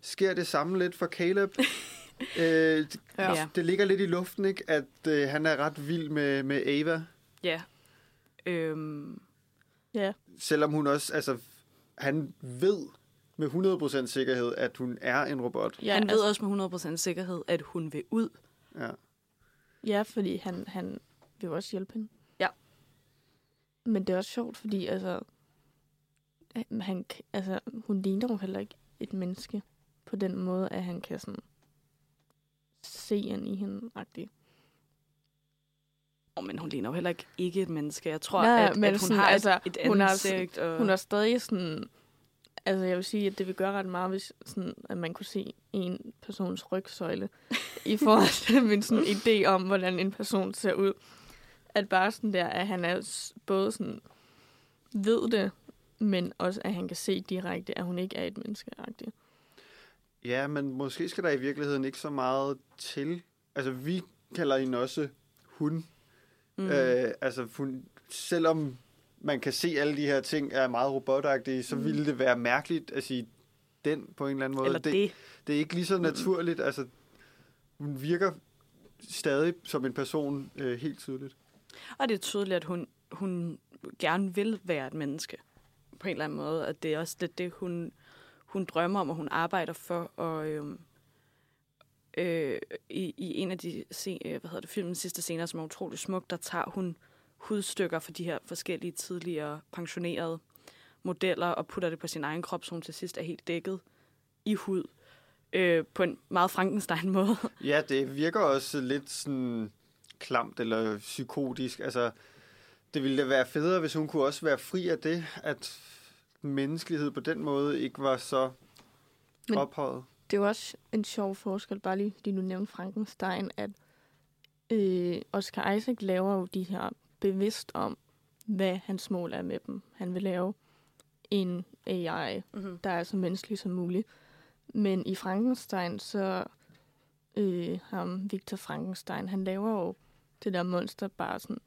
sker det samme lidt for Caleb. Øh, det, ja. det ligger lidt i luften, ikke? At øh, han er ret vild med, med Ava. Ja. Øhm. ja. Selvom hun også... Altså, han ved med hundrede procent sikkerhed, at hun er en robot. Ja, han altså, ved også med hundrede procent sikkerhed, at hun vil ud. Ja, ja fordi han, han vil også hjælpe hende. Ja. Men det er også sjovt, fordi altså, han, altså, hun ligner jo heller ikke et menneske på den måde, at han kan sådan se ind i hende-agtigt. Oh, men hun ligner jo heller ikke, ikke et menneske. Jeg tror, nej, at, men at hun sådan, har altså, et ansigt. Hun, og... hun er stadig sådan... Altså, jeg vil sige, at det vil gøre ret meget, hvis sådan, at man kunne se en persons rygsøjle i forhold til min sådan, idé om, hvordan en person ser ud. At bare sådan der, at han er både sådan, ved det, men også, at han kan se direkte, at hun ikke er et menneskeagtigt. Ja, men måske skal der i virkeligheden ikke så meget til. Altså, vi kalder hende også hun. Mm. Øh, altså, hun, selvom... man kan se, alle de her ting er meget robotagtige, så mm. ville det være mærkeligt at sige den på en eller anden måde. Eller det, det. det er ikke lige så naturligt. Altså, hun virker stadig som en person øh, helt tydeligt. Og det er tydeligt, at hun, hun gerne vil være et menneske på en eller anden måde. Og det er også det, det hun, hun drømmer om, og hun arbejder for. Og, øh, øh, i, i en af de se, hvad hedder det, filmens sidste scener, som er utrolig smuk, der tager hun... hudstykker for de her forskellige tidligere pensionerede modeller og putter det på sin egen krop, så hun til sidst er helt dækket i hud øh, på en meget Frankenstein-måde. Ja, det virker også lidt sådan klamt eller psykotisk. Altså, det ville da være federe, hvis hun kunne også være fri af det, at menneskelighed på den måde ikke var så ophøjet. Det er jo også en sjov forskel, bare lige, lige nu nævnte Frankenstein, at øh, Oscar Isaac laver jo de her bevidst om, hvad hans mål er med dem. Han vil lave en A I, mm-hmm. der er så menneskelig som muligt. Men i Frankenstein, så øh, ham, Victor Frankenstein, han laver jo det der monster bare sådan,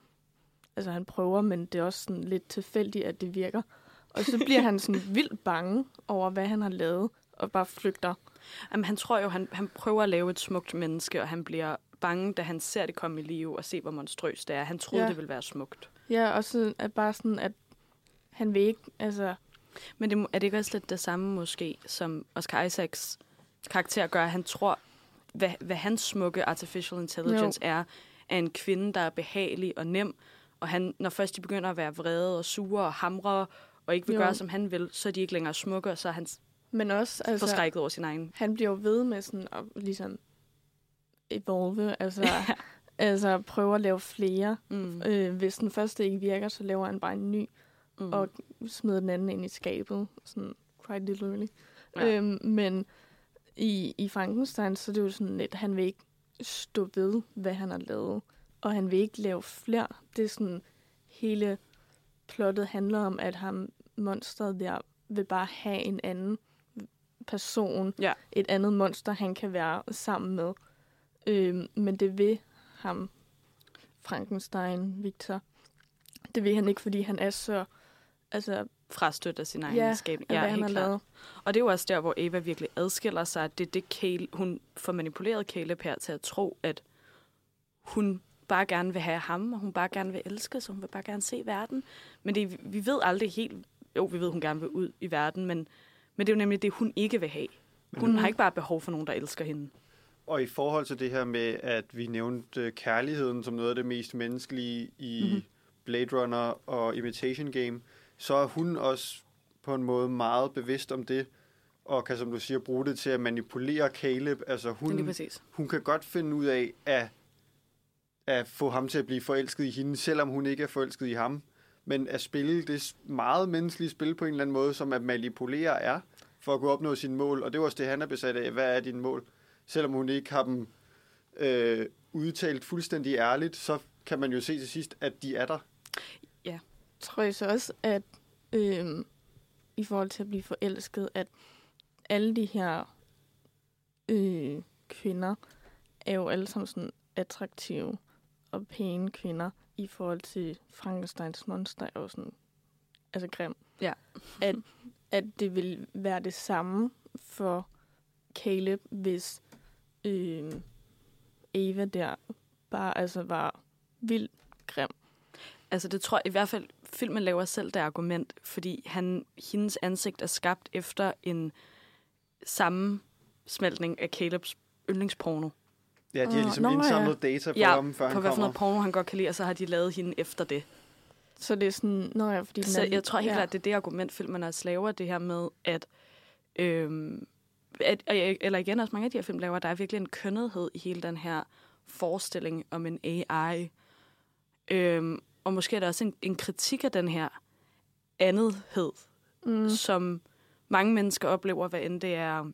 altså han prøver, men det er også sådan lidt tilfældigt, at det virker. Og så bliver han sådan vildt bange over, hvad han har lavet, og bare flygter. Jamen han tror jo, han, han prøver at lave et smukt menneske, og han bliver bange, da han ser det komme i live og se, hvor monstrøst det er. Han troede, ja. det ville være smukt. Ja, og så er bare sådan, at han vil ikke, altså... Men det, er det ikke også lidt det samme, måske, som Oscar Isaacs karakter gør? Han tror, hvad, hvad hans smukke artificial intelligence jo. er, er en kvinde, der er behagelig og nem, og han, når først de begynder at være vrede og sure og hamre og ikke vil jo. gøre, som han vil, så er de ikke længere smukke, og så er han Men også, altså, forskrækket over sin egen. Han bliver jo ved med sådan, og ligesom... evolve, altså, altså prøve at lave flere. Mm. Øh, hvis den første ikke virker, så laver han bare en ny, mm. og smider den anden ind i skabet. Sådan, quite literally. Ja. Øhm, men i, i Frankenstein, så er det jo sådan lidt, han vil ikke stå ved, hvad han har lavet, og han vil ikke lave flere. Det er sådan, hele plottet handler om, at ham, monsteret der, vil bare have en anden person, ja. et andet monster, han kan være sammen med. Øhm, men det vil ham, Frankenstein, Victor, det vil han ikke, fordi han er så altså, frastødt af sin egen ja, skabning. Ja, helt klart. Lavet. Og det er jo også der, hvor Ava virkelig adskiller sig, at det er det, Kale, hun får manipuleret Caleb her til at tro, at hun bare gerne vil have ham, og hun bare gerne vil elske, så hun vil bare gerne se verden. Men det, vi ved aldrig helt, jo, vi ved, hun gerne vil ud i verden, men, men det er jo nemlig det, hun ikke vil have. Hun mm-hmm. har ikke bare behov for nogen, der elsker hende. Og i forhold til det her med, at vi nævnte kærligheden som noget af det mest menneskelige i mm-hmm. Blade Runner og Imitation Game, så er hun også på en måde meget bevidst om det, og kan, som du siger, bruge det til at manipulere Caleb. Altså hun, hun kan godt finde ud af at, at få ham til at blive forelsket i hende, selvom hun ikke er forelsket i ham. Men at spille det meget menneskelige spil på en eller anden måde, som at manipulere er, for at kunne opnå sine mål. Og det var også det, han er besat af. Hvad er dine mål? Selvom hun ikke har dem øh, udtalt fuldstændig ærligt, så kan man jo se til sidst, at de er der. Ja, tror jeg så også, at øh, i forhold til at blive forelsket, at alle de her øh, kvinder er jo alle sammen sådan attraktive og pæne kvinder i forhold til Frankensteins monster er jo sådan, altså grim. Ja. At, at det vil være det samme for Caleb, hvis øh, Ava der bare altså var vildt grim. Altså det tror jeg i hvert fald, filmen laver selv det argument, fordi han, hendes ansigt er skabt efter en sammensmeltning af Calebs yndlingsporno. Ja, de har ligesom uh, indsamlet ja. data på ja, ham, før han kommer. Ja, på hvilken porno han godt kan lide, og så har de lavet hende efter det. Så det er sådan, nå ja, fordi... Så jeg tror helt ja. klart, det er det argument, filmen er slaver, det her med, at... Øhm, at eller igen, også mange af de her film laver, der er virkelig en kønnethed i hele den her forestilling om en A I. Øhm, og måske er der også en, en kritik af den her andethed, mm. som mange mennesker oplever, hvad end det er...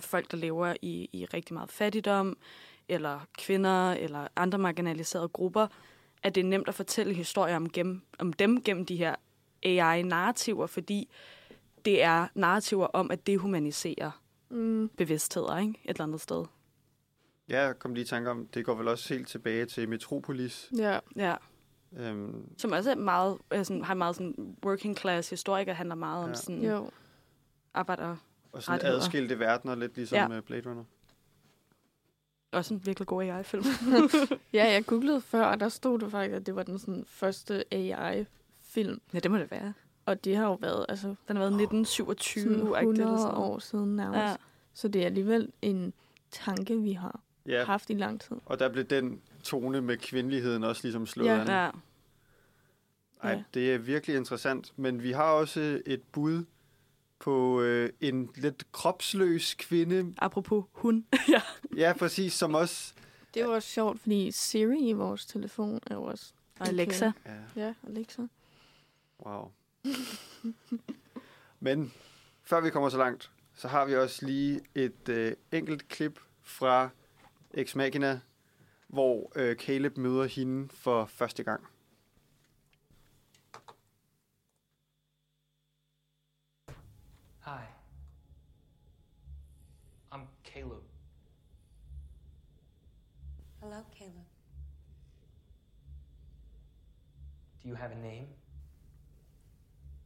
folk, der lever i, i rigtig meget fattigdom, eller kvinder, eller andre marginaliserede grupper, at det er nemt at fortælle historier om, gennem, om dem gennem de her A I-narrativer, fordi det er narrativer om at dehumanisere mm. bevidstheder, ikke? Et eller andet sted. Ja, jeg kom lige i tanke om, det går vel også helt tilbage til Metropolis. Ja, ja. Øhm. Som også er meget, sådan, har meget sådan working class historiker, handler meget ja. om sådan jo. arbejder... Og sådan rettigheder. Adskilte verdener, lidt ligesom ja. Blade Runner. Også en virkelig god A I-film. Ja, jeg googlede før, og der stod det faktisk, at det var den sådan, første A I-film. Ja, det må det være. Og det har jo været, altså... Den har været oh, nitten syvogtyve. hundrede år siden nærmest. Ja. Så det er alligevel en tanke, vi har ja. haft i lang tid. Og der blev den tone med kvindeligheden også ligesom slået ja. an. Ja. Ej, det er virkelig interessant. Men vi har også et bud... på øh, en lidt kropsløs kvinde. Apropos hun. ja. ja, præcis, som også... Det er jo også sjovt, fordi Siri i vores telefon er jo også... Og Alexa. Okay. Ja. ja, Alexa. Wow. Men før vi kommer så langt, så har vi også lige et øh, enkelt klip fra Ex Machina, hvor øh, Caleb møder hende for første gang. Hi, I'm Caleb. Hello, Caleb. Do you have a name?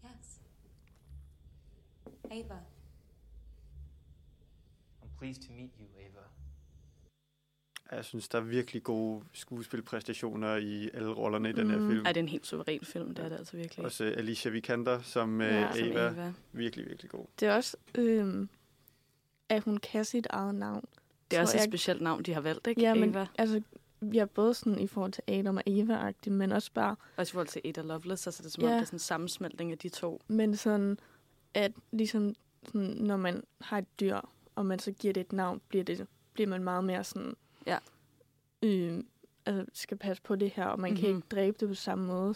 Yes. Ava. I'm pleased to meet you, Ava. Jeg synes, der er virkelig gode skuespilpræstationer i alle rollerne i den her mm. film. Ja, det er en helt suveræn film, det er det altså virkelig. Også Alicia Vikander som, ja, Ava. som Ava. Virkelig, virkelig god. Det er også, øh, at hun kan sit eget navn. Det er så også jeg... et specielt navn, de har valgt, ikke? Ja, men Ava. Altså, jeg er både sådan i forhold til Adam og Eva-agtig, men også bare... Også i forhold til Ada Lovelace, altså det er som ja. om, det er sådan en sammensmeltning af de to. Men sådan, at ligesom, sådan, når man har et dyr, og man så giver det et navn, bliver, det, bliver man meget mere sådan... Ja. Øh, altså skal passe på det her, og man mm-hmm. kan ikke dræbe det på samme måde.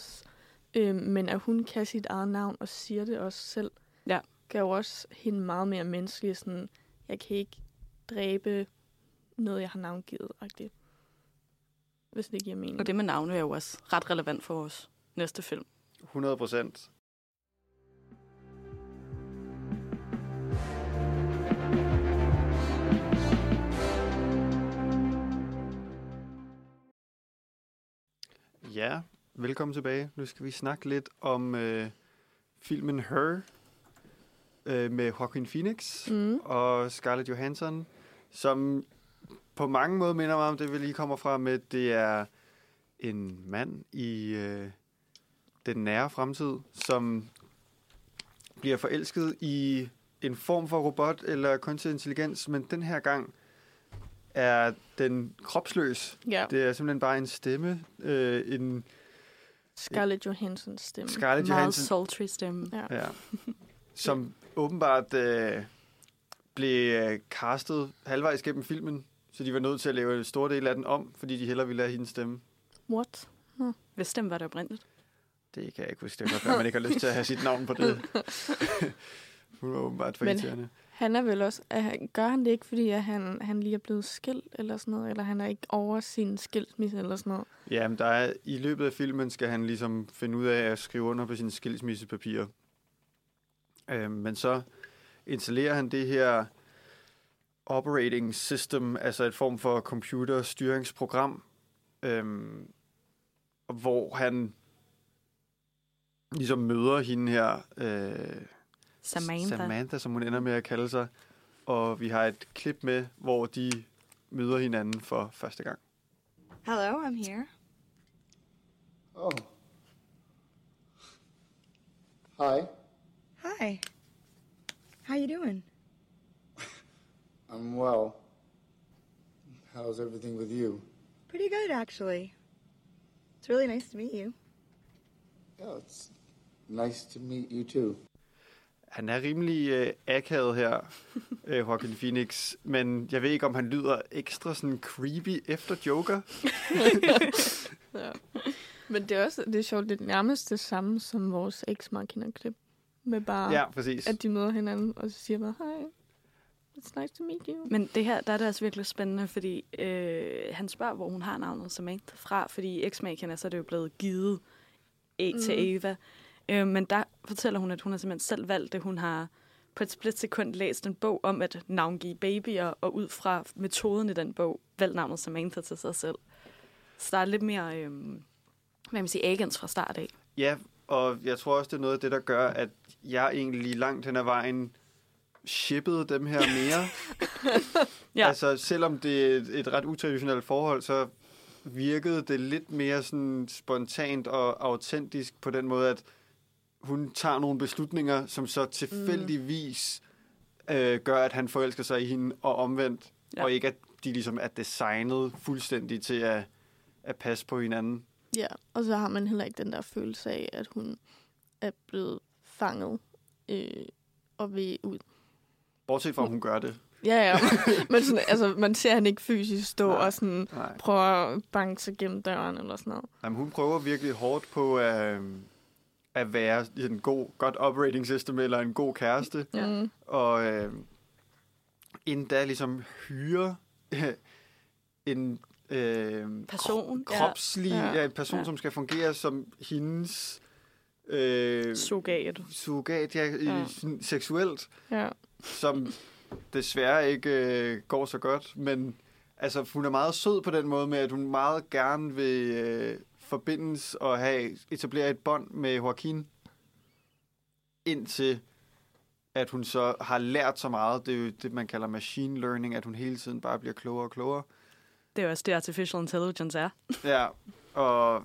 Øh, men at hun kan sit eget navn og siger det også selv, ja. gør jo også hende meget mere menneskelig. Sådan, jeg kan ikke dræbe noget, jeg har navngivet. Rigtigt. Hvis det giver mening. Og det med navne er jo også ret relevant for vores næste film. hundrede procent. Ja, velkommen tilbage. Nu skal vi snakke lidt om øh, filmen Her øh, med Joaquin Phoenix mm. og Scarlett Johansson, som på mange måder minder mig om det, vi lige kommer fra med. Det er en mand i øh, den nære fremtid, som bliver forelsket i en form for robot eller kunstig intelligens, men den her gang... er den kropsløs. Yeah. Det er simpelthen bare en stemme. Øh, en Scarlett Johanssons stemme. Scarlett Johansson. Meget sultry stemme. Ja. Ja. Som åbenbart øh, blev castet halvvejs gennem filmen, så de var nødt til at lave en stor del af den om, fordi de hellere ville have hendes stemme. What? Huh. Hvis stemme var det oprindeligt? Det kan jeg ikke huske. Det var, man ikke har lyst til at have sit navn på det. Hun var åbenbart for irriterende. Han er vel også... Gør han det ikke, fordi at han, han lige er blevet skilt eller sådan noget? Eller han er ikke over sin skilsmisse eller sådan noget? Ja, men der er, i løbet af filmen skal han ligesom finde ud af at skrive under på sine skilsmissepapirer. Øh, men så installerer han det her operating system, altså et form for computerstyringsprogram, øh, hvor han ligesom møder hende her... Øh, Samantha. Samantha, som hun ender med at kalde sig, og vi har et klip med, hvor de møder hinanden for første gang. Hello, I'm here. Oh. Hi. Hi. How you doing? I'm well. How's everything with you? Pretty good, actually. It's really nice to meet you. Yeah, it's nice to meet you too. Han er rimelig øh, akavet her, øh, Joaquin Phoenix, men jeg ved ikke, om han lyder ekstra sådan creepy efter Joker. Ja. Men det er også det er sjovt, det er nærmest det samme som vores Ex Machina-klip, med bare, ja, at de møder hinanden, og så siger bare, hej, it's nice to meet you. Men det her, der er det også virkelig spændende, fordi øh, han spørger, hvor hun har navnet Samantha fra, fordi Ex Machina, så er det jo blevet givet e- mm. til Eva. Øh, men der fortæller hun, at hun har simpelthen selv valgt det. Hun har på et splitsekund læst en bog om at navngive babyer, og ud fra metoden i den bog, valgt navnet Samantha til sig selv. Så der er lidt mere, øh, hvad man siger, agens fra start af. Ja, og jeg tror også, det er noget af det, der gør, at jeg egentlig langt hen ad vejen shippede dem her mere. Ja. Altså, selvom det er et ret utraditionelt forhold, så virkede det lidt mere sådan spontant og autentisk på den måde, at hun tager nogle beslutninger, som så tilfældigvis øh, gør, at han forelsker sig i hende og omvendt, ja. Og ikke at de ligesom er designet fuldstændig til at, at passe på hinanden. Ja, og så har man heller ikke den der følelse af, at hun er blevet fanget øh, og ved ud. Bortset fra, at hun gør det. Ja, ja. Men sådan, altså, man ser han ikke fysisk stå nej, og sådan nej. prøve at banke sig gennem døren eller sådan noget. Jamen, hun prøver virkelig hårdt på at... Øh, at være en god, godt operating system eller en god kæreste. Ja. Og øh, endda ligesom hyre øh, en øh, person, kro- kropslig ja. Ja, en person, ja. Som skal fungere som hendes øh, surrogat. Surrogat, ja, ja. Seksuelt. Ja. Som desværre ikke øh, går så godt. Men altså, hun er meget sød på den måde med, at hun meget gerne vil... Øh, forbindes og have etableret et bånd med Joaquin, indtil at hun så har lært så meget. Det er jo det, man kalder machine learning, at hun hele tiden bare bliver klogere og klogere. Det er også det, artificial intelligence er. Ja, og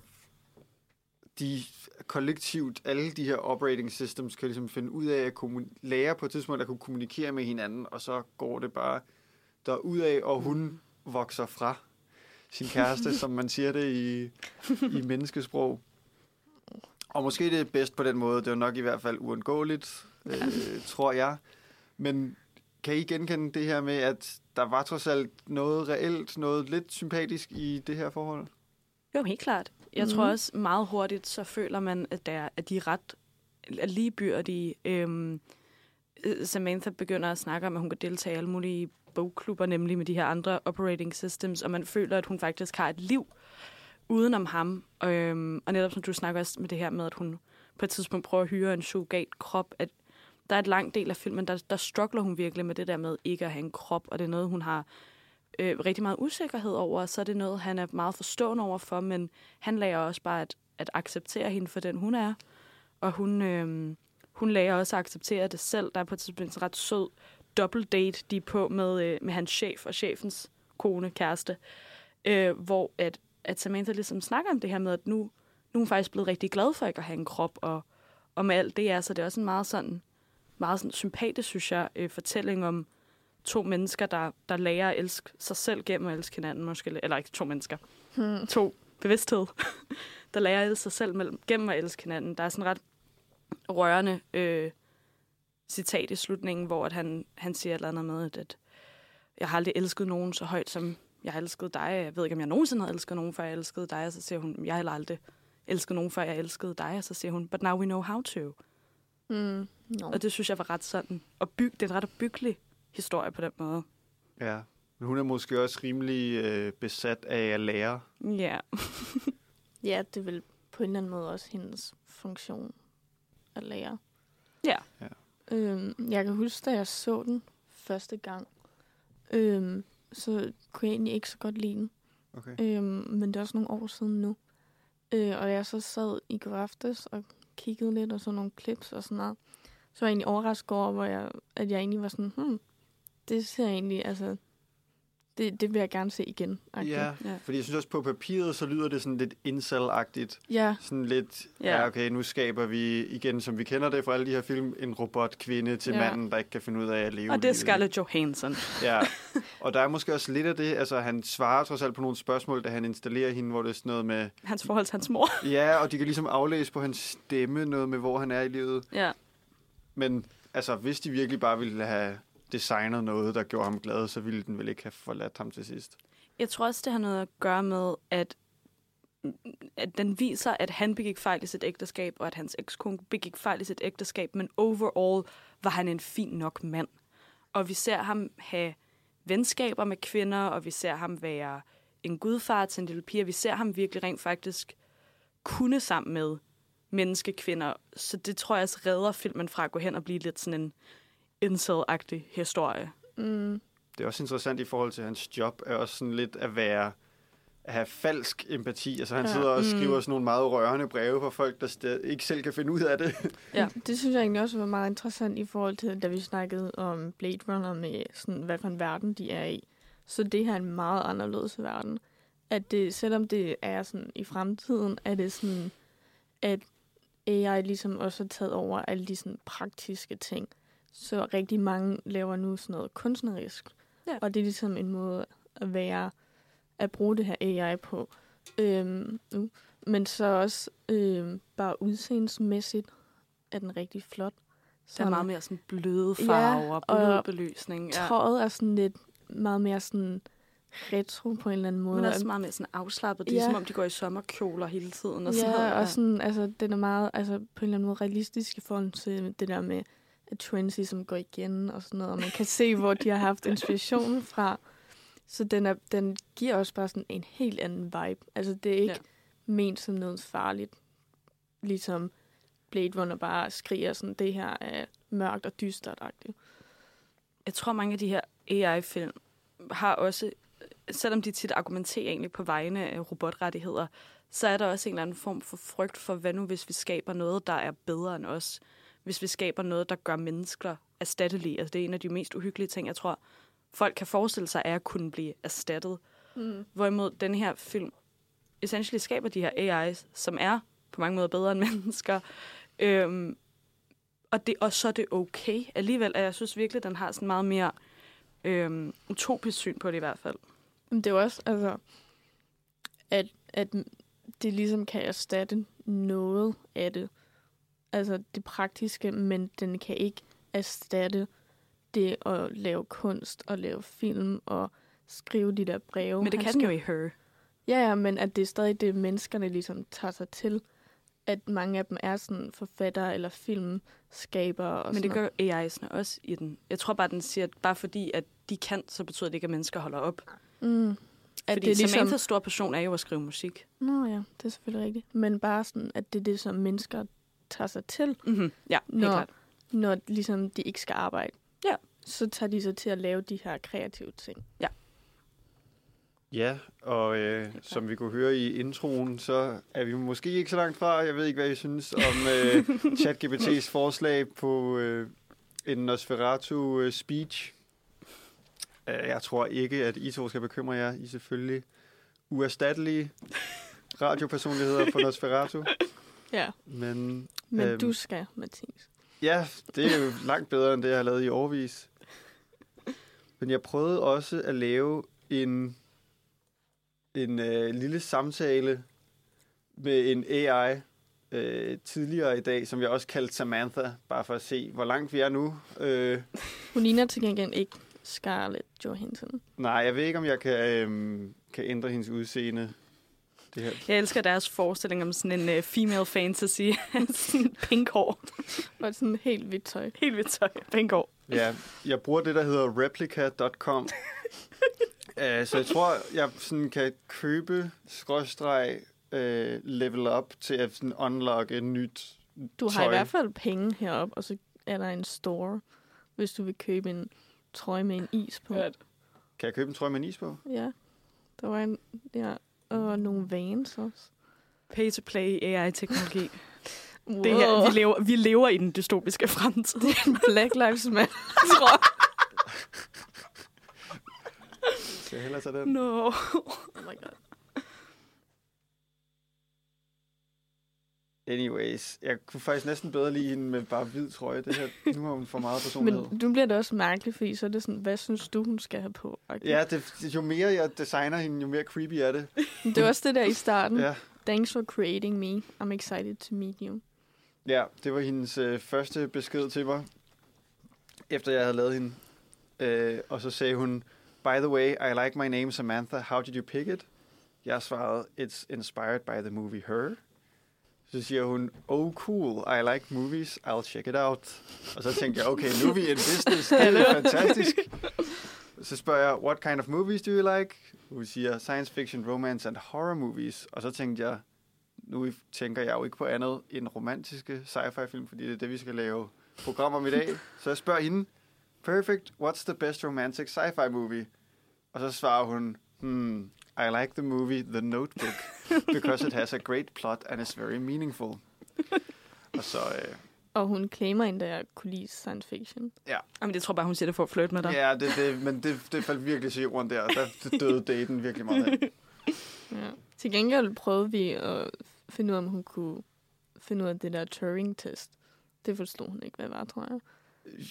de kollektivt, alle de her operating systems, kan ligesom finde ud af at kommun- lære på et tidspunkt at kunne kommunikere med hinanden, og så går det bare derudad, og hun vokser fra sin kæreste, som man siger det i, i menneskesprog. Og måske det er bedst på den måde. Det er nok i hvert fald uundgåeligt, øh, tror jeg. Men kan I genkende det her med, at der var trods alt noget reelt, noget lidt sympatisk i det her forhold? Jo, helt klart. Jeg mm-hmm. tror også meget hurtigt, så føler man, at, der, at de er ret ligebyrdige. Øhm, Samantha begynder at snakke om, at hun kan deltage i alle mulige bogklubber, nemlig med de her andre operating systems, og man føler, at hun faktisk har et liv uden om ham. Og, øhm, og netop som du snakker også med det her med, at hun på et tidspunkt prøver at hyre en surrogat krop, at der er et langt del af filmen, der, der struggler hun virkelig med det der med ikke at have en krop, og det er noget, hun har øh, rigtig meget usikkerhed over, og så er det noget, han er meget forstående over for, men han lærer også bare at, at acceptere hende for den, hun er. Og hun, øh, hun lærer også at acceptere det selv. Der er på et tidspunkt ret sød double date, de er på med, øh, med hans chef og chefens kone, kæreste, øh, hvor at, at Samantha ligesom snakker om det her med, at nu, nu er hun faktisk blevet rigtig glad for ikke at have en krop, og, og med alt det er, så det er også en meget sådan, meget sådan sympatisk, synes jeg, øh, fortælling om to mennesker, der, der lærer at elske sig selv gennem at elske hinanden, måske, eller ikke to mennesker, hmm. to bevidsthed, der lærer at elske sig selv gennem at elske hinanden. Der er sådan ret rørende... Øh, citat i slutningen, hvor at han, han siger et eller andet med, at jeg har aldrig elsket nogen så højt, som jeg har elsket dig. Jeg ved ikke, om jeg nogensinde har elsket nogen, før jeg elskede dig. Og så siger hun, jeg har aldrig elsket nogen, før jeg elskede dig. Og så siger hun, but now we know how to. Mm, no. Og det synes jeg var ret sådan. Og byg, det er en ret byggelig historie på den måde. Ja, men hun er måske også rimelig øh, besat af at lære. Ja. Ja, det er vel på en eller anden måde også hendes funktion at lære. Ja. Ja. Jeg kan huske, da jeg så den første gang, øhm, så kunne jeg egentlig ikke så godt lide den. Okay. Øhm, men det er også nogle år siden nu. Øh, og jeg så sad i går aftes og kiggede lidt og så nogle clips og sådan noget. Så var jeg egentlig overrasket over, hvor jeg, at jeg egentlig var sådan, hmm, det ser egentlig, altså, det, det vil jeg gerne se igen. Ja, ja, fordi jeg synes også, på papiret, så lyder det sådan lidt incel-agtigt. Ja. Sådan lidt, ja. ja, okay, nu skaber vi igen, som vi kender det fra alle de her film, en robotkvinde til ja. manden, der ikke kan finde ud af at leve. Og det er Scarlett Johansson. Ja, og der er måske også lidt af det, altså han svarer trods alt på nogle spørgsmål, da han installerer hende, hvor det er sådan noget med... Hans forhold til hans mor. Ja, og de kan ligesom aflæse på hans stemme noget med, hvor han er i livet. Ja. Men altså, hvis de virkelig bare ville have... designet noget, der gjorde ham glad, så ville den vel ikke have forladt ham til sidst. Jeg tror også, det har noget at gøre med, at, at den viser, at han begik fejl i sit ægteskab, og at hans ekskone begik fejl i sit ægteskab, men overall var han en fin nok mand. Og vi ser ham have venskaber med kvinder, og vi ser ham være en gudfar til en lille pige, vi ser ham virkelig rent faktisk kunne sammen med menneskekvinder. Så det tror jeg også redder filmen fra at gå hen og blive lidt sådan en incel-agtig historie. Mm. Det er også interessant i forhold til hans job, er også sådan lidt at være at have falsk empati. Altså han ja. sidder og skriver mm. sådan nogle meget rørende breve for folk, der sted, ikke selv kan finde ud af det. Ja, det synes jeg egentlig også var meget interessant i forhold til, da vi snakkede om Blade Runner med sådan, hvad for en verden de er i. Så det her er en meget anderledes verden. At det, selvom det er sådan i fremtiden, er det sådan, at A I ligesom også har taget over alle de sådan praktiske ting. Så rigtig mange laver nu sådan noget kunstnerisk. Ja. Og det er ligesom en måde at være, at bruge det her A I på. Øhm, uh. Men så også øhm, bare udseendsmæssigt er den rigtig flot. Så der er meget mere sådan bløde farver, ja, bløde og belysning. Ja. Tøjet er sådan lidt meget mere sådan retro på en eller anden måde. Men også meget mere sådan afslappet. Det er ja. som om, de går i sommerkjoler hele tiden. Og ja, sådan noget, ja. og sådan, altså, den er meget, altså, på en eller anden måde realistisk i forhold til det der med trendsy, som går igen og sådan noget, og man kan se, hvor de har haft inspirationen fra. Så den, er, den giver også bare sådan en helt anden vibe. Altså, det er ikke ja. ment som noget farligt. Ligesom Blade Runner bare skriger sådan, det her er mørkt og dystert-agtigt. Jeg tror, mange af de her A I-film har også, selvom de tit argumenterer egentlig på vegne af robotrettigheder, så er der også en eller anden form for frygt for, hvad nu, hvis vi skaber noget, der er bedre end os. Hvis vi skaber noget, der gør mennesker erstattelige. Altså, det er en af de mest uhyggelige ting, jeg tror, folk kan forestille sig, er at kunne blive erstattet. Mm. Hvorimod den her film essentielt skaber de her A I's, som er på mange måder bedre end mennesker. Øhm, og, det, og så er det okay alligevel. Jeg synes virkelig, den har sådan meget mere øhm, utopisk syn på det i hvert fald. Det er også, altså, at, at det ligesom kan erstatte noget af det. Altså det praktiske, men den kan ikke erstatte det at lave kunst og lave film og skrive de der breve. Men det kan den jo i Her. Ja, ja, men at det er stadig det, menneskerne ligesom tager sig til. At mange af dem er sådan forfattere eller filmskabere. Og men det gør A I's'ne også i den. Jeg tror bare, den siger, at bare fordi at de kan, så betyder det ikke, at mennesker holder op. Mm. At fordi det ligesom... Samanthas store passion er jo at skrive musik. Nå ja, det er selvfølgelig rigtigt. Men bare sådan, at det er det, som mennesker tager sig til, mm-hmm. ja, når, når ligesom de ikke skal arbejde. Ja. Så tager de sig til at lave de her kreative ting. Ja, ja og øh, som vi kunne høre i introen, så er vi måske ikke så langt fra. Jeg ved ikke, hvad I synes om øh, ChatGPT's forslag på øh, en Nosferatu-speech. Øh, jeg tror ikke, at I to skal bekymre jer. I er selvfølgelig uerstattelige radiopersonligheder på Nosferatu. Ja, men, men øhm, du skal, Mathias. Ja, det er jo langt bedre end det, jeg har lavet i årevis. Men jeg prøvede også at lave en, en øh, lille samtale med en A I øh, tidligere i dag, som jeg også kaldte Samantha, bare for at se, hvor langt vi er nu. Øh, Hun ligner til gengæld ikke Scarlett Johansson. Nej, jeg ved ikke, om jeg kan, øh, kan ændre hendes udseende. Jeg elsker deres forestilling om sådan en uh, female fantasy. Sådan pink hår. Og sådan helt hvidt tøj. Helt hvidt tøj. Pink hår. Ja, jeg bruger det, der hedder replica punktum com. uh, så jeg tror, jeg sådan kan købe skråstreg uh, level up til at sådan unlocke nyt tøj. Du har i hvert fald penge heroppe, og så er der en store, hvis du vil købe en trøje med en is på. Kan jeg købe en trøje med en is på? Ja, der var en... Ja. Og nogle vans også. Pay-to-play A I-teknologi. Wow. Det her, vi, lever, vi lever i den dystopiske fremtid. Black Lives Matter, tror jeg. Skal jeg hellere tage den? No. Oh my god. Anyways, jeg kunne faktisk næsten bedre lide hende med bare hvid trøje. Det her, nu har hun for meget personlighed. Men nu bliver det også mærkeligt, fordi så er det sådan, hvad synes du, hun skal have på? Okay. Ja, det, jo mere jeg designer hende, jo mere creepy er det. Det var også det der i starten. Ja. Thanks for creating me. I'm excited to meet you. Ja, det var hendes øh, første besked til mig, efter jeg havde lavet hende. Øh, og så sagde hun, by the way, I like my name Samantha. How did you pick it? Jeg svarede, it's inspired by the movie Her. Så siger hun, oh cool, I like movies, I'll check it out. Og så tænkte jeg, okay, nu er vi in business, det er fantastisk. Så spørger jeg, what kind of movies do you like? Hun siger, science fiction, romance and horror movies. Og så tænkte jeg, nu tænker jeg jo ikke på andet end romantiske sci-fi film, fordi det er det, vi skal lave program om i dag. Så jeg spørger hende, perfect, what's the best romantic sci-fi movie? Og så svarer hun, hmm... I like the movie The Notebook, because it has a great plot and is very meaningful. Og så... Øh... Og hun claimer endda, at jeg kunne lide science fiction. Ja. Jamen, det tror bare, hun siger det for at flirte med dig. Ja, det, det, men det, det faldt virkelig til jorden der, og der døde daten virkelig meget af. Ja. Til gengæld prøvede vi at finde ud af, om hun kunne finde ud af det der Turing-test. Det forstod hun ikke, hvad var, tror jeg.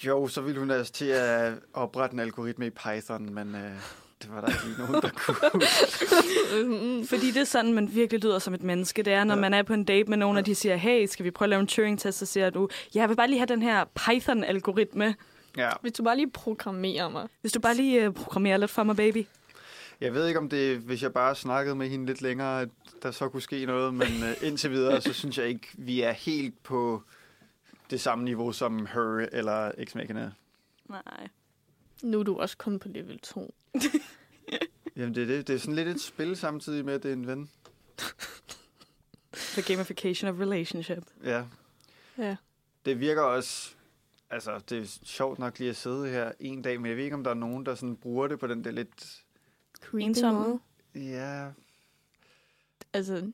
Jo, så ville hun altså til at oprette en algoritme i Python, men... Øh... Det var der ikke nogen, der kunne. Fordi det er sådan, man virkelig lyder som et menneske. Det er, når ja. man er på en date med nogen, og de siger, hey, skal vi prøve at lave en Turing-test? Så siger du, ja, jeg vil bare lige have den her Python-algoritme. Ja. Hvis du bare lige programmerer mig. Hvis du bare lige uh, programmerer lidt for mig, baby. Jeg ved ikke, om det, hvis jeg bare snakkede med hende lidt længere, at der så kunne ske noget. Men uh, indtil videre, så synes jeg ikke, vi er helt på det samme niveau som Her eller Ex Machina. Nej. Nu er du også kommet på level to. Jamen, det er, det. det er sådan lidt et spil samtidig med, at det er en ven. The gamification of relationship. Ja. Ja. Det virker også... Altså, det er sjovt nok lige at sidde her en dag, men jeg ved ikke, om der er nogen, der sådan bruger det på den der lidt... ensomme. Ja. Altså...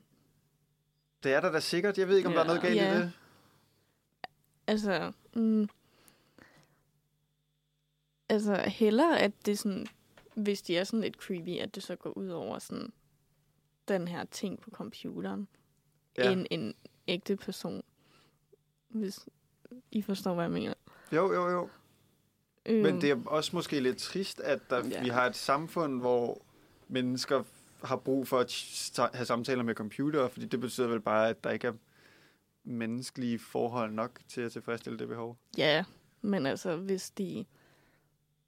Det er der da sikkert. Jeg ved ikke, om ja, der er noget galt ja. i det. Altså... Mm. Altså, hellere, at det sådan... Hvis de er sådan lidt creepy, at det så går ud over sådan den her ting på computeren, ja. end en ægte person, hvis I forstår, hvad jeg mener. Jo, jo, jo. Øhm. Men det er også måske lidt trist, at der, ja. vi har et samfund, hvor mennesker har brug for at have samtaler med computere, fordi det betyder vel bare, at der ikke er menneskelige forhold nok til at tilfredsstille det behov. Ja, men altså, hvis de...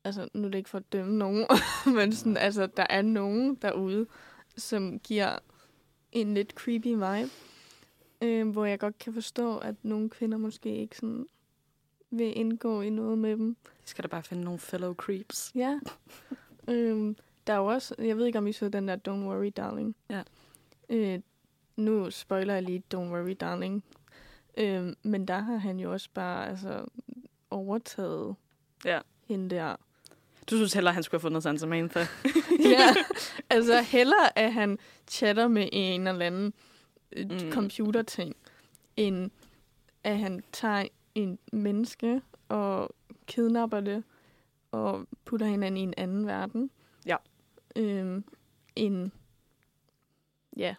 Altså, nu er det ikke for at dømme nogen, men sådan, altså, der er nogen derude, som giver en lidt creepy vibe, øh, hvor jeg godt kan forstå, at nogle kvinder måske ikke sådan vil indgå i noget med dem. De skal da bare finde nogle fellow creeps. Ja. øh, der er også, jeg ved ikke, om I så den der Don't worry, darling. Ja. Øh, nu spoiler jeg lige Don't worry, darling. Øh, men der har han jo også bare altså, overtaget ja. hende der. Du synes heller, han skulle have fundet sådan Samantha. Ja, altså hellere, at han chatter med en eller anden mm. computerting, end at han tager en menneske og kidnapper det og putter hinanden i en anden verden. Ja. Øhm, en... Ja.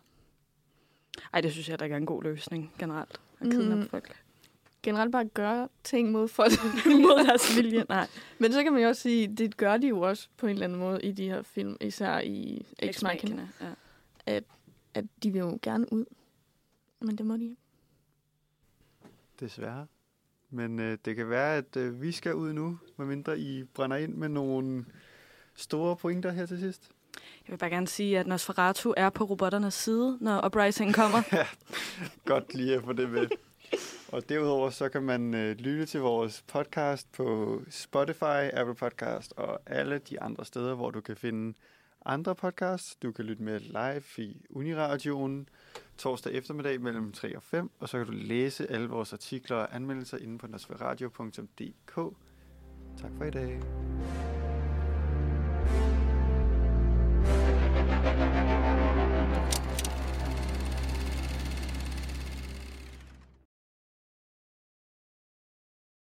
Ej, det synes jeg, der er en god løsning generelt, at kidnappe mm. folk. Generelt bare gøre ting mod folk, mod deres vilje. Nej. Men så kan man jo også sige, det gør de jo også på en eller anden måde i de her film, især i Ex Machina, ja. at, at de vil jo gerne ud. Men det må de ikke. Desværre. Men øh, det kan være, at øh, vi skal ud nu, medmindre I brænder ind med nogle store pointer her til sidst. Jeg vil bare gerne sige, at Nosferatu er på robotternes side, når Uprising kommer. Ja, godt lige at få det med. Og derudover så kan man øh, lytte til vores podcast på Spotify, Apple Podcast og alle de andre steder, hvor du kan finde andre podcasts. Du kan lytte med live i Uniradioen torsdag eftermiddag mellem tre og fem, og så kan du læse alle vores artikler og anmeldelser inde på nosferadio punktum d k. Tak for i dag.